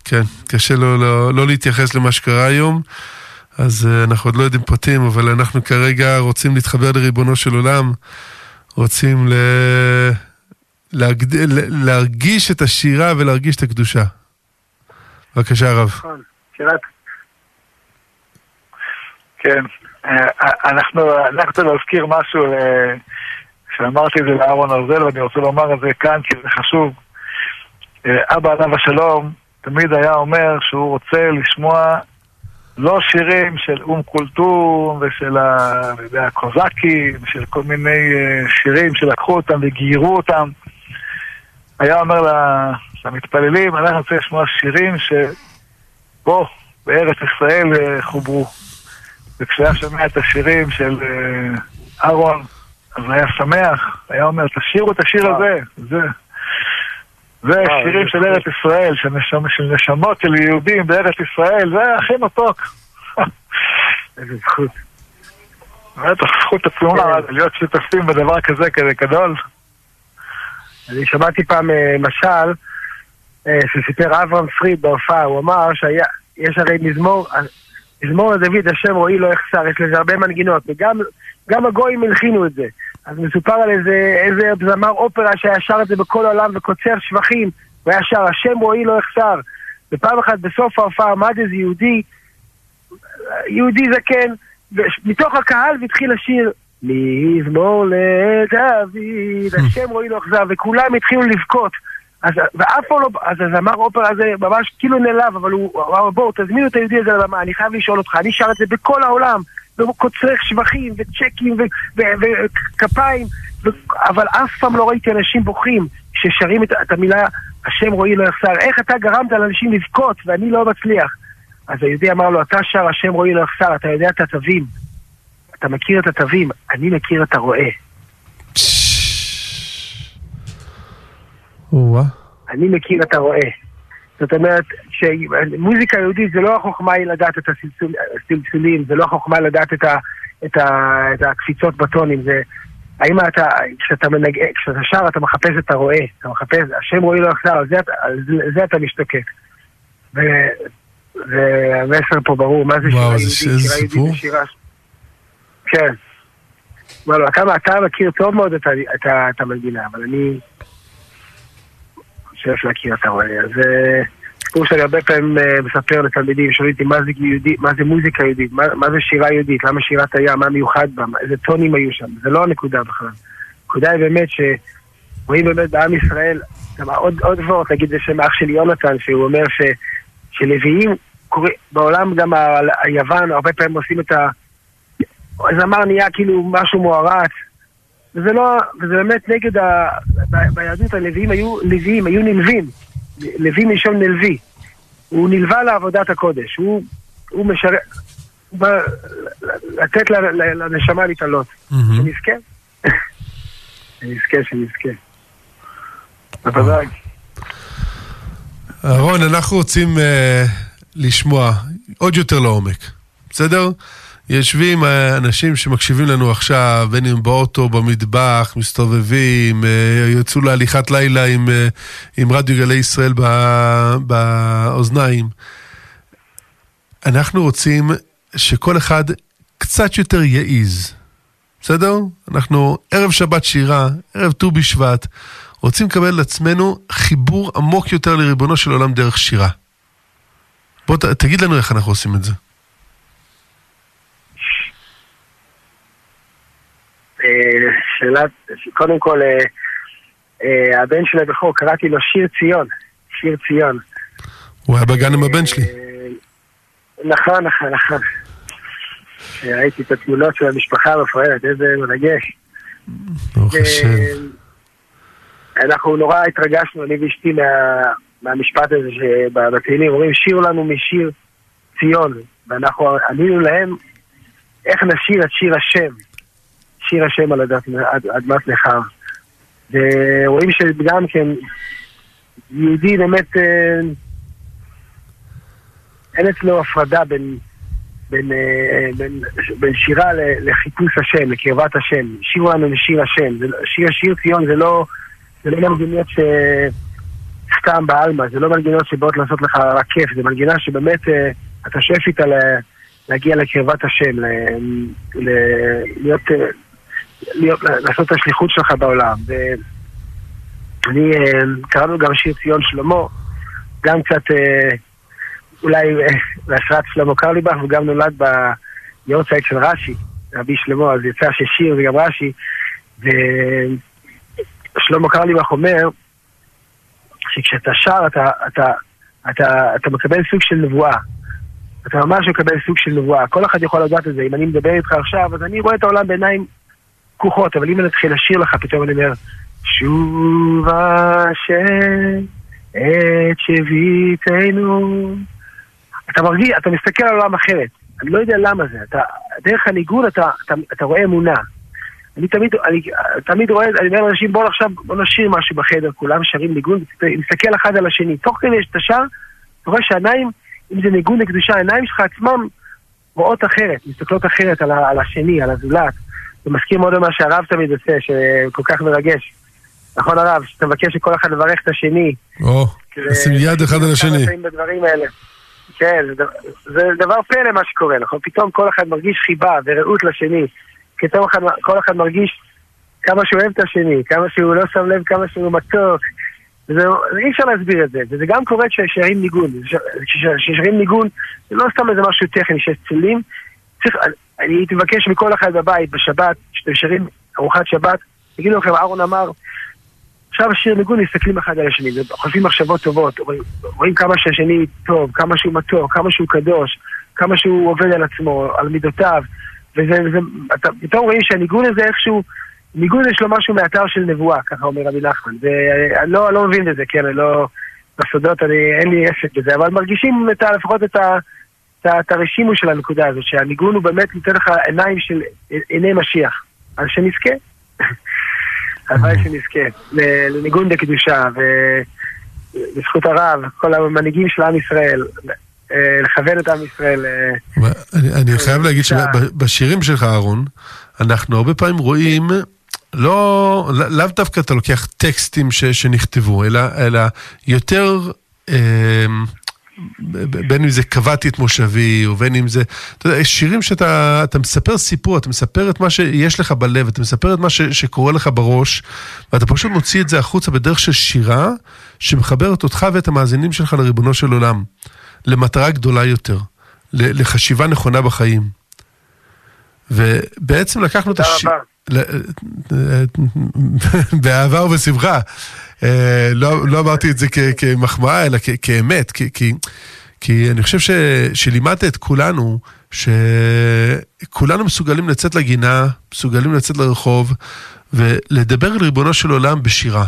כן, קשה לא להתייחס למה שקרה היום, אז אנחנו עוד לא יודעים פרטים, אבל אנחנו כרגע רוצים להתחבר לריבונו של עולם, רוצים להרגיש את השירה ולהרגיש את הקדושה. בבקשה הרב. כן, אנחנו להזכיר משהו שאמרתי את זה לאהרון רזל, ואני רוצה לומר את זה כאן כי זה חשוב. אבא עליו השלום תמיד היה אומר שהוא רוצה לשמוע לא שירים של קולטור ושל הקוזקים, של כל מיני שירים שלקחו אותם וגיירו אותם. היה אומר למתפללים, אנחנו רוצים לשמוע שירים שבו בארץ ישראל חוברו. וכשהיה שומע את השירים של אהרון, אז היה שמח, היה אומר, תשאירו את השיר הזה, זה. זה שירים של ארץ ישראל, של נשמות של יהודים בארץ ישראל, זה הכי מתוק. איזה זכות. באמת, זכות עצומה, להיות שותפים בדבר כזה כזה גדול. אני שמעתי פעם משל, שסיפר אברהם פריד בהופעה, הוא אמר שיש הרי מזמור לדוד, השם רואי לא יחסר, יש לזה הרבה מנגינות, וגם הגויים הלחינו את זה. אז מסופר על איזה זמר אופרה שישר את זה בכל העולם וקוצר שבחים, וישר, השם רואי לא יחסר. ופעם אחת בסוף ההופעה עמד איזה יהודי זקן, מתוך הקהל והתחיל לשיר, מזמור לדוד, השם רואי לא יחסר, וכולם התחילו לבכות. אז הזמר אופרה הזה ממש כאילו נעלב, אבל הוא אמר, בואו, תזמינו את היהודי הזה לבמה, אני חייב לשאול אותך, אני שר את זה בכל העולם, וקוצרך שבחים וצ'קים וכפיים, אבל אף פעם לא ראיתי אנשים בוכים ששרים את המילה השם רואי לא יחסר. איך אתה גרמת לאנשים לבכות ואני לא מצליח? אז היהודי אמר לו, אתה שר השם רואי לא יחסר, אתה יודע את התווים, אתה מכיר את התווים, אני מכיר את הרואה. אני מכיר את הרואה. זאת אומרת, שמוזיקה יהודית זה לא החוכמה היא לדעת את הסלסולים, זה לא החוכמה לדעת את הקפיצות בטונים, זה... האם אתה, כשאתה שר, אתה מחפש את הרואה, אתה מחפש, השם רואה לא יחזר, על זה אתה משתוקק. והמסר פה ברור, מה זה שירה יהודית, שירה יהודית ושירה... כן. אתה מכיר טוב מאוד את המנגינה, אבל אני... שאף להכיר את הרואה. אז סיפור שאני הרבה פעמים מספר לתלמידים, שאוליתי מה זה מוזיקה יהודית, מה זה שירה יהודית, למה שירת היה, מה מיוחד בה, איזה טונים היו שם. זה לא הנקודה בכלל. הנקודה היא באמת שרואים באמת בעם ישראל, עוד וורט, נגיד זה שם אח של יונתן, שהוא אומר שלוויים, בעולם גם היוון, הרבה פעמים עושים את הזמר נהיה כאילו משהו מוערץ, וזה לא, וזה באמת נגד ביהדות הלוויים היו לוויים, היו נלווים. לוי מלשון נלוי. הוא נלווה לעבודת הקודש. הוא משרת, לתת לנשמה להתעלות. שנזכה? שנזכה. בפזג. אהרון, אנחנו רוצים לשמוע עוד יותר לעומק. בסדר? יושבים אנשים שמקשיבים לנו עכשיו, בין אם באוטו, במטבח, מסתובבים, יוצאו להליכת לילה עם רדיו גלי ישראל באוזניים. אנחנו רוצים שכל אחד קצת יותר יעיז. בסדר? אנחנו ערב שבת שירה, ערב ט"ו בשבט, רוצים לקבל לעצמנו חיבור עמוק יותר לריבונו של עולם דרך שירה. בוא תגיד לנו איך אנחנו עושים את זה. קודם כל הבן שלי בחור, קראתי לו שיר ציון. הוא היה בגן עם הבן שלי. נכון. ראיתי את התמונות של המשפחה המפוארת, איזה מרגש. אנחנו נורא התרגשנו, אני ואשתי, מהמשפט הזה שבתהילים אומרים שיר לנו משיר ציון, ואנחנו ענינו להם איך נשיר את שיר השם, שיר השם על אדמת נכר. ורואים שגם כן יהודי באמת אין אצלו הפרדה בין שירה לחיפוש השם, לקרבת השם. שיר לנו משיר השם. שיר ציון זה לא מנגינות שסתם בעלמה, זה לא מנגינות שבאות לעשות לך רק כיף, זה מנגינה שבאמת אתה שואף איתה להגיע לקרבת השם, לעשות את השליחות שלך בעולם. ואני קראנו גם שיר ציון שלמה, גם קצת אולי להשראת שלמה קרליבך, וגם נולד ביורצייט של רש"י, רבי שלמה, אז יצא ששיר וגם רש"י. ושלמה קרליבך אומר שכשאתה שר אתה מקבל סוג של נבואה, אתה ממש מקבל סוג של נבואה. כל אחד יכול לדעת את זה. אם אני מדבר איתך עכשיו, אז אני רואה את העולם בעיניים כוחות, אבל אם אני אתחיל לשיר לך, פתאום אני אומר, שוב השם, את שביתנו. אתה מרגיש, אתה מסתכל על עולם אחרת. אני לא יודע למה זה. דרך הניגון אתה רואה אמונה. אני תמיד רואה, אני אומר לאנשים, בואו נשיר משהו בחדר, כולם שרים ניגון, נסתכל אחד על השני. תוך כדי שאתה שר, אתה רואה שהעיניים, אם זה ניגון לקדושה, העיניים שלך עצמם רואות אחרת, מסתכלות אחרת על השני, על הזולת. ומסכים מאוד למה שהרב תמיד עושה, שכל כך מרגש. נכון הרב, שאתה מבקש שכל אחד לברך את השני. עושים יד אחד על השני. כן, זה דבר פלא מה שקורה, נכון? פתאום כל אחד מרגיש חיבה ורעות לשני. פתאום כל אחד מרגיש כמה שהוא אוהב את השני, כמה שהוא לא שם לב, כמה שהוא מתוק. אי אפשר להסביר את זה, וזה גם קורה כששרים ניגון. כששרים ניגון, זה לא סתם איזה משהו טכני, שיש צלילים. אני תבקש מכל אחד בבית, בשבת, כשאתם שרים ארוחת שבת, תגידו לכם, אהרון אמר, עכשיו שיר ניגון, מסתכלים אחד על השני, חושבים מחשבות טובות, רואים כמה שהשני טוב, כמה שהוא מתוק, כמה שהוא קדוש, כמה שהוא עובד על עצמו, על מידותיו, ואתם רואים שהניגון הזה איכשהו, ניגון יש לו משהו מאתר של נבואה, ככה אומר רבי נחמן. אני לא מבין את זה, כן, אני לא... בסודות, אין לי עסק בזה, אבל מרגישים לפחות את את הרשימו של הנקודה הזאת, שהניגון הוא באמת ניתן לך עיניים של עיני משיח, אז שנזכה. אבל שנזכה לניגון בקדושה ולזכות הרב, כל המנהיגים של עם ישראל, לכוון את עם ישראל. אני חייב להגיד שבשירים שלך, אהרון, אנחנו הרבה פעמים רואים, לאו דווקא אתה לוקח טקסטים שנכתבו, אלא יותר... בין אם זה קבעתי את מושבי, ובין אם זה, אתה יודע, שירים שאתה מספר סיפור, אתה מספר את מה שיש לך בלב, אתה מספר את מה שקורה לך בראש, ואתה פשוט מוציא את זה החוצה בדרך של שירה, שמחברת אותך ואת המאזינים שלך לריבונו של עולם, למטרה גדולה יותר, לחשיבה נכונה בחיים. ובעצם לקחנו את השיר... באהבה ובשמחה. לא אמרתי את זה כמחמאה, אלא כאמת, כי אני חושב שלימדת את כולנו, שכולנו מסוגלים לצאת לגינה, מסוגלים לצאת לרחוב, ולדבר על ריבונו של עולם בשירה.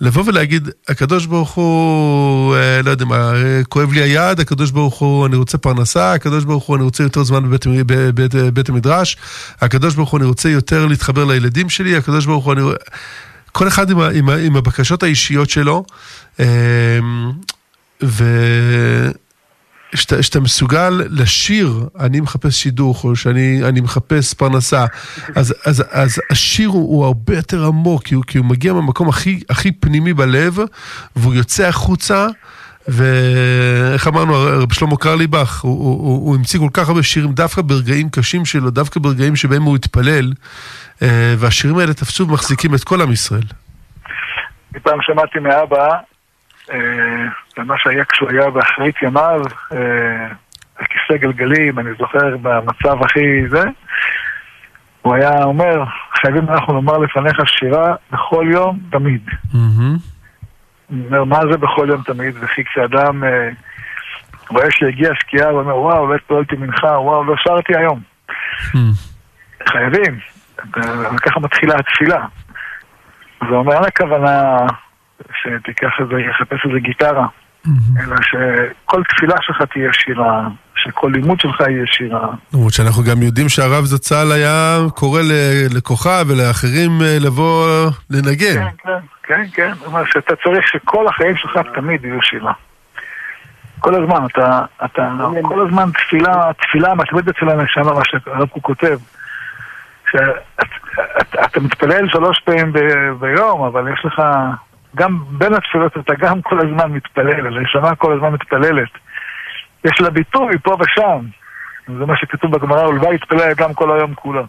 לבוא ולהגיד, הקדוש ברוך הוא, לא יודע מה, כואב לי היד, הקדוש ברוך הוא, אני רוצה פרנסה, הקדוש ברוך הוא, אני רוצה יותר זמן בבית המדרש, הקדוש ברוך הוא, אני רוצה יותר להתחבר לילדים שלי, הקדוש ברוך הוא, אני... כל אחד עם הבקשות האישיות שלו, ושאתה מסוגל לשיר, אני מחפש שידוך, או שאני מחפש פרנסה, אז השיר הוא הרבה יותר עמוק, כי הוא מגיע מהמקום הכי פנימי בלב, והוא יוצא החוצה, ואיך אמרנו, הרב שלמה קרליבך, הוא המציא כל כך הרבה שירים, דווקא ברגעים קשים שלו, דווקא ברגעים שבהם הוא התפלל, והשירים האלה תפסו ומחזיקים את כל עם ישראל. פעם שמעתי מאבא, למה שהיה כשהוא היה באחרית ימיו, הכיסא גלגלים, אני זוכר במצב הכי זה, הוא היה אומר, חייבים אנחנו לומר לפניך שירה בכל יום תמיד. מה זה בכל יום תמיד? וכי כשאדם רואה שהגיע שקיעה, הוא אומר, וואו, לא התפללתי מנחה, וואו, לא שרתי היום. חייבים. וככה מתחילה התפילה. זה אומר, אין הכוונה שתיקח את זה, יחפש את זה גיטרה, אלא שכל תפילה שלך תהיה שירה, שכל לימוד שלך יהיה שירה. למרות שאנחנו גם יודעים שהרב זצ"ל היה קורא לכוחה ולאחרים לבוא לנגן. כן, כן. כן, כן, זאת אומרת שאתה צריך שכל החיים שלך תמיד יהיו שירה. כל הזמן, כל הזמן תפילה המתמדת אצל הנשמה, מה שהרב קוק כותב, שאתה מתפלל 3 פעמים ביום, אבל יש לך, גם בין התפילות אתה גם כל הזמן מתפלל, הנשמה כל הזמן מתפללת. יש לה ביטוי פה ושם, זה מה שכתוב בגמרא, ולוואי יתפלל גם כל היום כולו.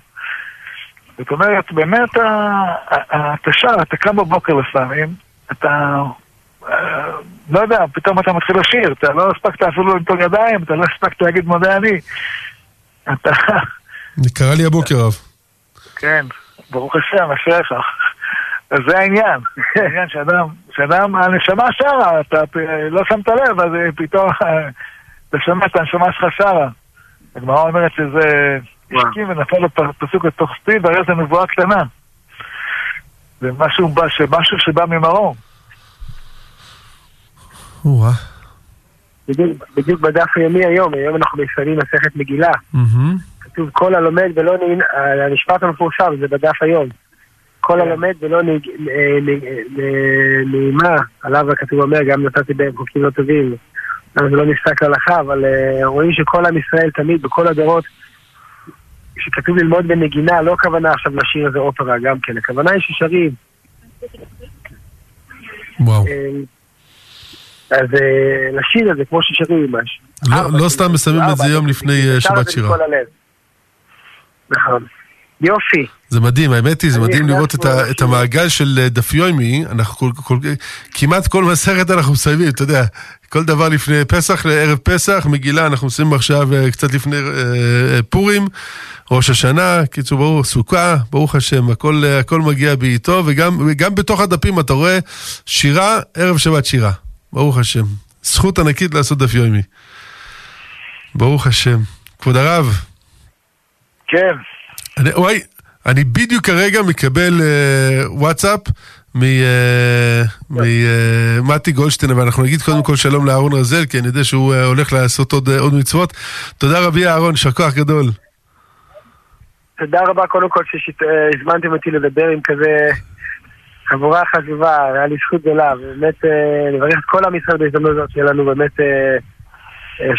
זאת אומרת, באמת אתה שר, אתה קם בבוקר לפעמים, אתה, לא יודע, פתאום אתה מתחיל לשיר, אתה לא הספקת אפילו לנטול ידיים, אתה לא הספקת להגיד מודה אני. אתה... נקרא לי הבוקר רב. כן, ברוך השם, השפח. אז זה העניין, העניין שאדם, הנשמה שרה, אתה לא שמת לב, אז פתאום, אתה שומע את הנשמה שלך שרה. הגמרא אומרת שזה... השקים ונפל לפסוק לתוך ספי והרי זה נבואה קטנה, זה משהו שבא ממרום. בדיוק בדף היומי היום אנחנו מסיימים מסכת מגילה, כתוב כל הלומד ולא המשפט המפורסם, זה בדף היום, כל הלומד ולא נעימה עליו הכתוב אומר גם נתתי בהם חוקים לא טובים, זה לא נפסק הלכה, אבל רואים שכל עם ישראל תמיד בכל הדורות שכתוב ללמוד בנגינה, לא הכוונה עכשיו לשיר איזה אופרה גם כן, הכוונה היא ששרים. וואו. אז לשיר הזה, כמו ששרים משהו. לא סתם מסיימים את זה יום לפני שבת שירה. נכון. יופי. זה מדהים, האמת היא, זה מדהים לראות את המעגל של דף יומי, כמעט כל מסכת אנחנו מסיימים, אתה יודע, כל דבר לפני פסח, לערב פסח, מגילה, אנחנו מסיימים עכשיו קצת לפני פורים, ראש השנה, קיצור ברוך, סוכה, ברוך השם, הכל מגיע בעיתו, וגם בתוך הדפים אתה רואה שירה, ערב שבת שירה, ברוך השם, זכות ענקית לעשות דף יומי, ברוך השם, כבוד הרב. כן. אני בדיוק כרגע מקבל וואטסאפ ממתי גולדשטיין, ואנחנו נגיד קודם כל שלום לאהרון רזל, כי אני יודע שהוא הולך לעשות עוד מצוות. תודה רבי אהרון, שכוח גדול. תודה רבה קודם כל שהזמנתם אותי לדבר עם כזה חבורה חשובה, היה לי זכות גדולה, ובאמת לברך את כל המשרד בהזדמנות הזאת, שיהיה לנו באמת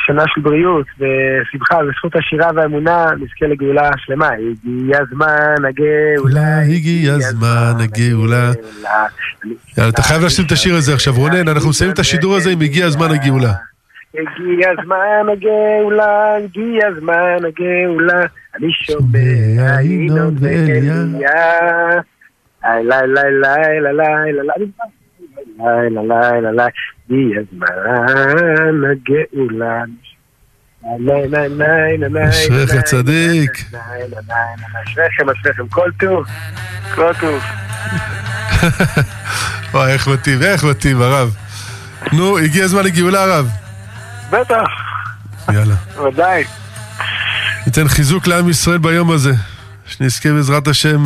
שנה של בריאות ושמחה וזכות השירה והאמונה, נזכה לגאולה שלמה. הגיע זמן הגאולה, הגיע זמן הגאולה. אתה חייב להשלים את השיר הזה עכשיו, רונן, אנחנו מסיים את השידור הזה עם הגיע זמן הגאולה. הגיע זמן הגאולה, הגיע זמן הגאולה, אני שומע ינון ואליה, איי ליי ליי ליי ליי ליי ליי ליי ליי ליי ליי, הגיע זמן הגאולה, ליי ליי ליי ליי ליי, אשריך הצדיק, אשריכם אשריכם, כל טוב, כל טוב. וואי, איך מתאים, איך מתאים הרב. נו, הגיע הזמן הגאולה הרב. בטח, יאללה, ודאי ניתן חיזוק לעם ישראל ביום הזה, שנזכה בעזרת השם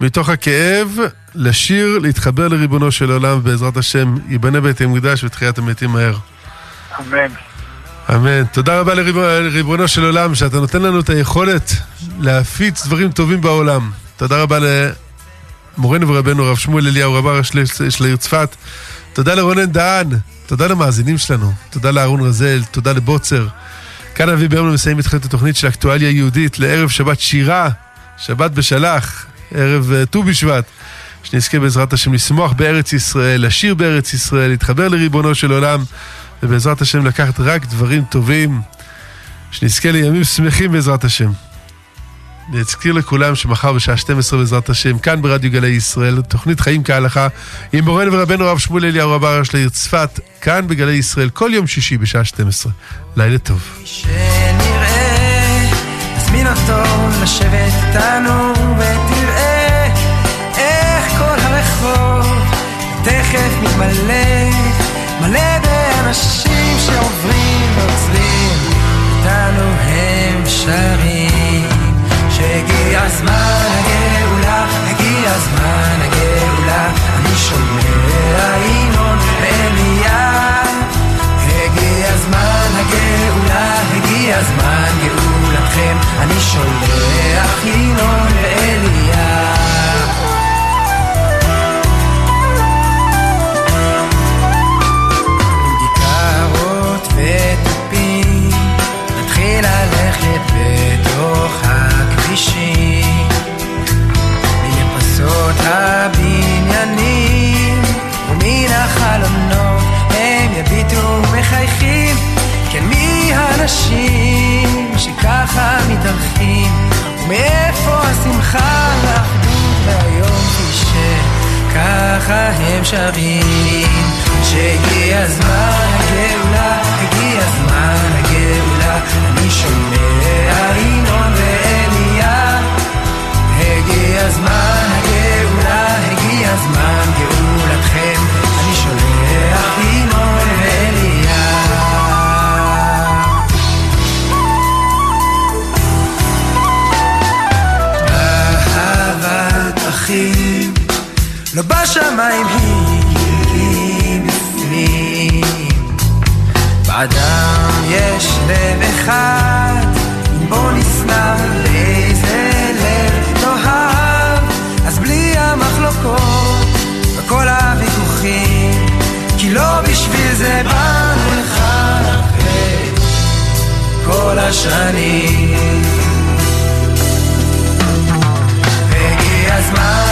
מתוך הכאב לשיר, להתחבר לריבונו של עולם, בעזרת השם ייבנה בית המקדש ותחיית המתים מהר, אמן אמן. תודה רבה לריבונו של עולם שאתה נותן לנו את היכולת להפיץ דברים טובים בעולם. תודה רבה למורנו ורבנו רב שמואל אליהו רב הראשי של העיר צפת, תודה לרונן דהן, תודה למאזינים שלנו, תודה לאהרון רזל, תודה לבוצר. כאן אבי ברמן מסיים איתכם את התוכנית של אקטואליה יהודית לערב שבת שירה, שבת בשלח, ערב ט"ו בשבט, שנזכה בעזרת השם לשמוח בארץ ישראל, לשיר בארץ ישראל, להתחבר לריבונו של עולם, ובעזרת השם לקחת רק דברים טובים, שנזכה לימים שמחים בעזרת השם. נזכיר לכולם שמחר בשעה 12 בעזרת השם, כאן ברדיו גלי ישראל, תוכנית חיים כהלכה, עם מורנו ורבנו רב שמואל אליהו רב הראשי של העיר צפת, כאן בגלי ישראל, כל יום שישי בשעה 12. לילה טוב. שנראה, תזמין אותו לשבת איתנו, ותראה איך כל הרחוב תכף מתמלא, מלא באנשים שעוברים ועוצרים, איתנו הם שרים. הגיע הזמן הגאולה, הגיע הזמן הגאולה, אני שומע ינון ואליה, הגיע הזמן הגאולה, הגיע הזמן גאולתכם, אני שומע ינון ואליה. גיטרות וטפים, נתחיל ללכת בתוך הכבישים, מפסות הבניינים ומן החלונות הם יביטו מחייכים, כן מי האנשים שככה מתהלכים, ומאיפה השמחה והאחדות והיופי שככה הם שרים. שהגיע הזמן הגאולה, הגיע הזמן הגאולה, אני שומע ינון ואליה, הגיע הזמן הגאולה, הגיע הזמן גאולתכם, אני שומע ינון ואליה. אהבת אחים לא בשמיים היא, באדם יש לב אחד, אם בוא נסנע לאיזה לב נוהב, אז בלי המחלוקות וכל הוויכוחים, כי לא בשביל זה באנו לכאן אחרי כל השנים. והגיע הזמן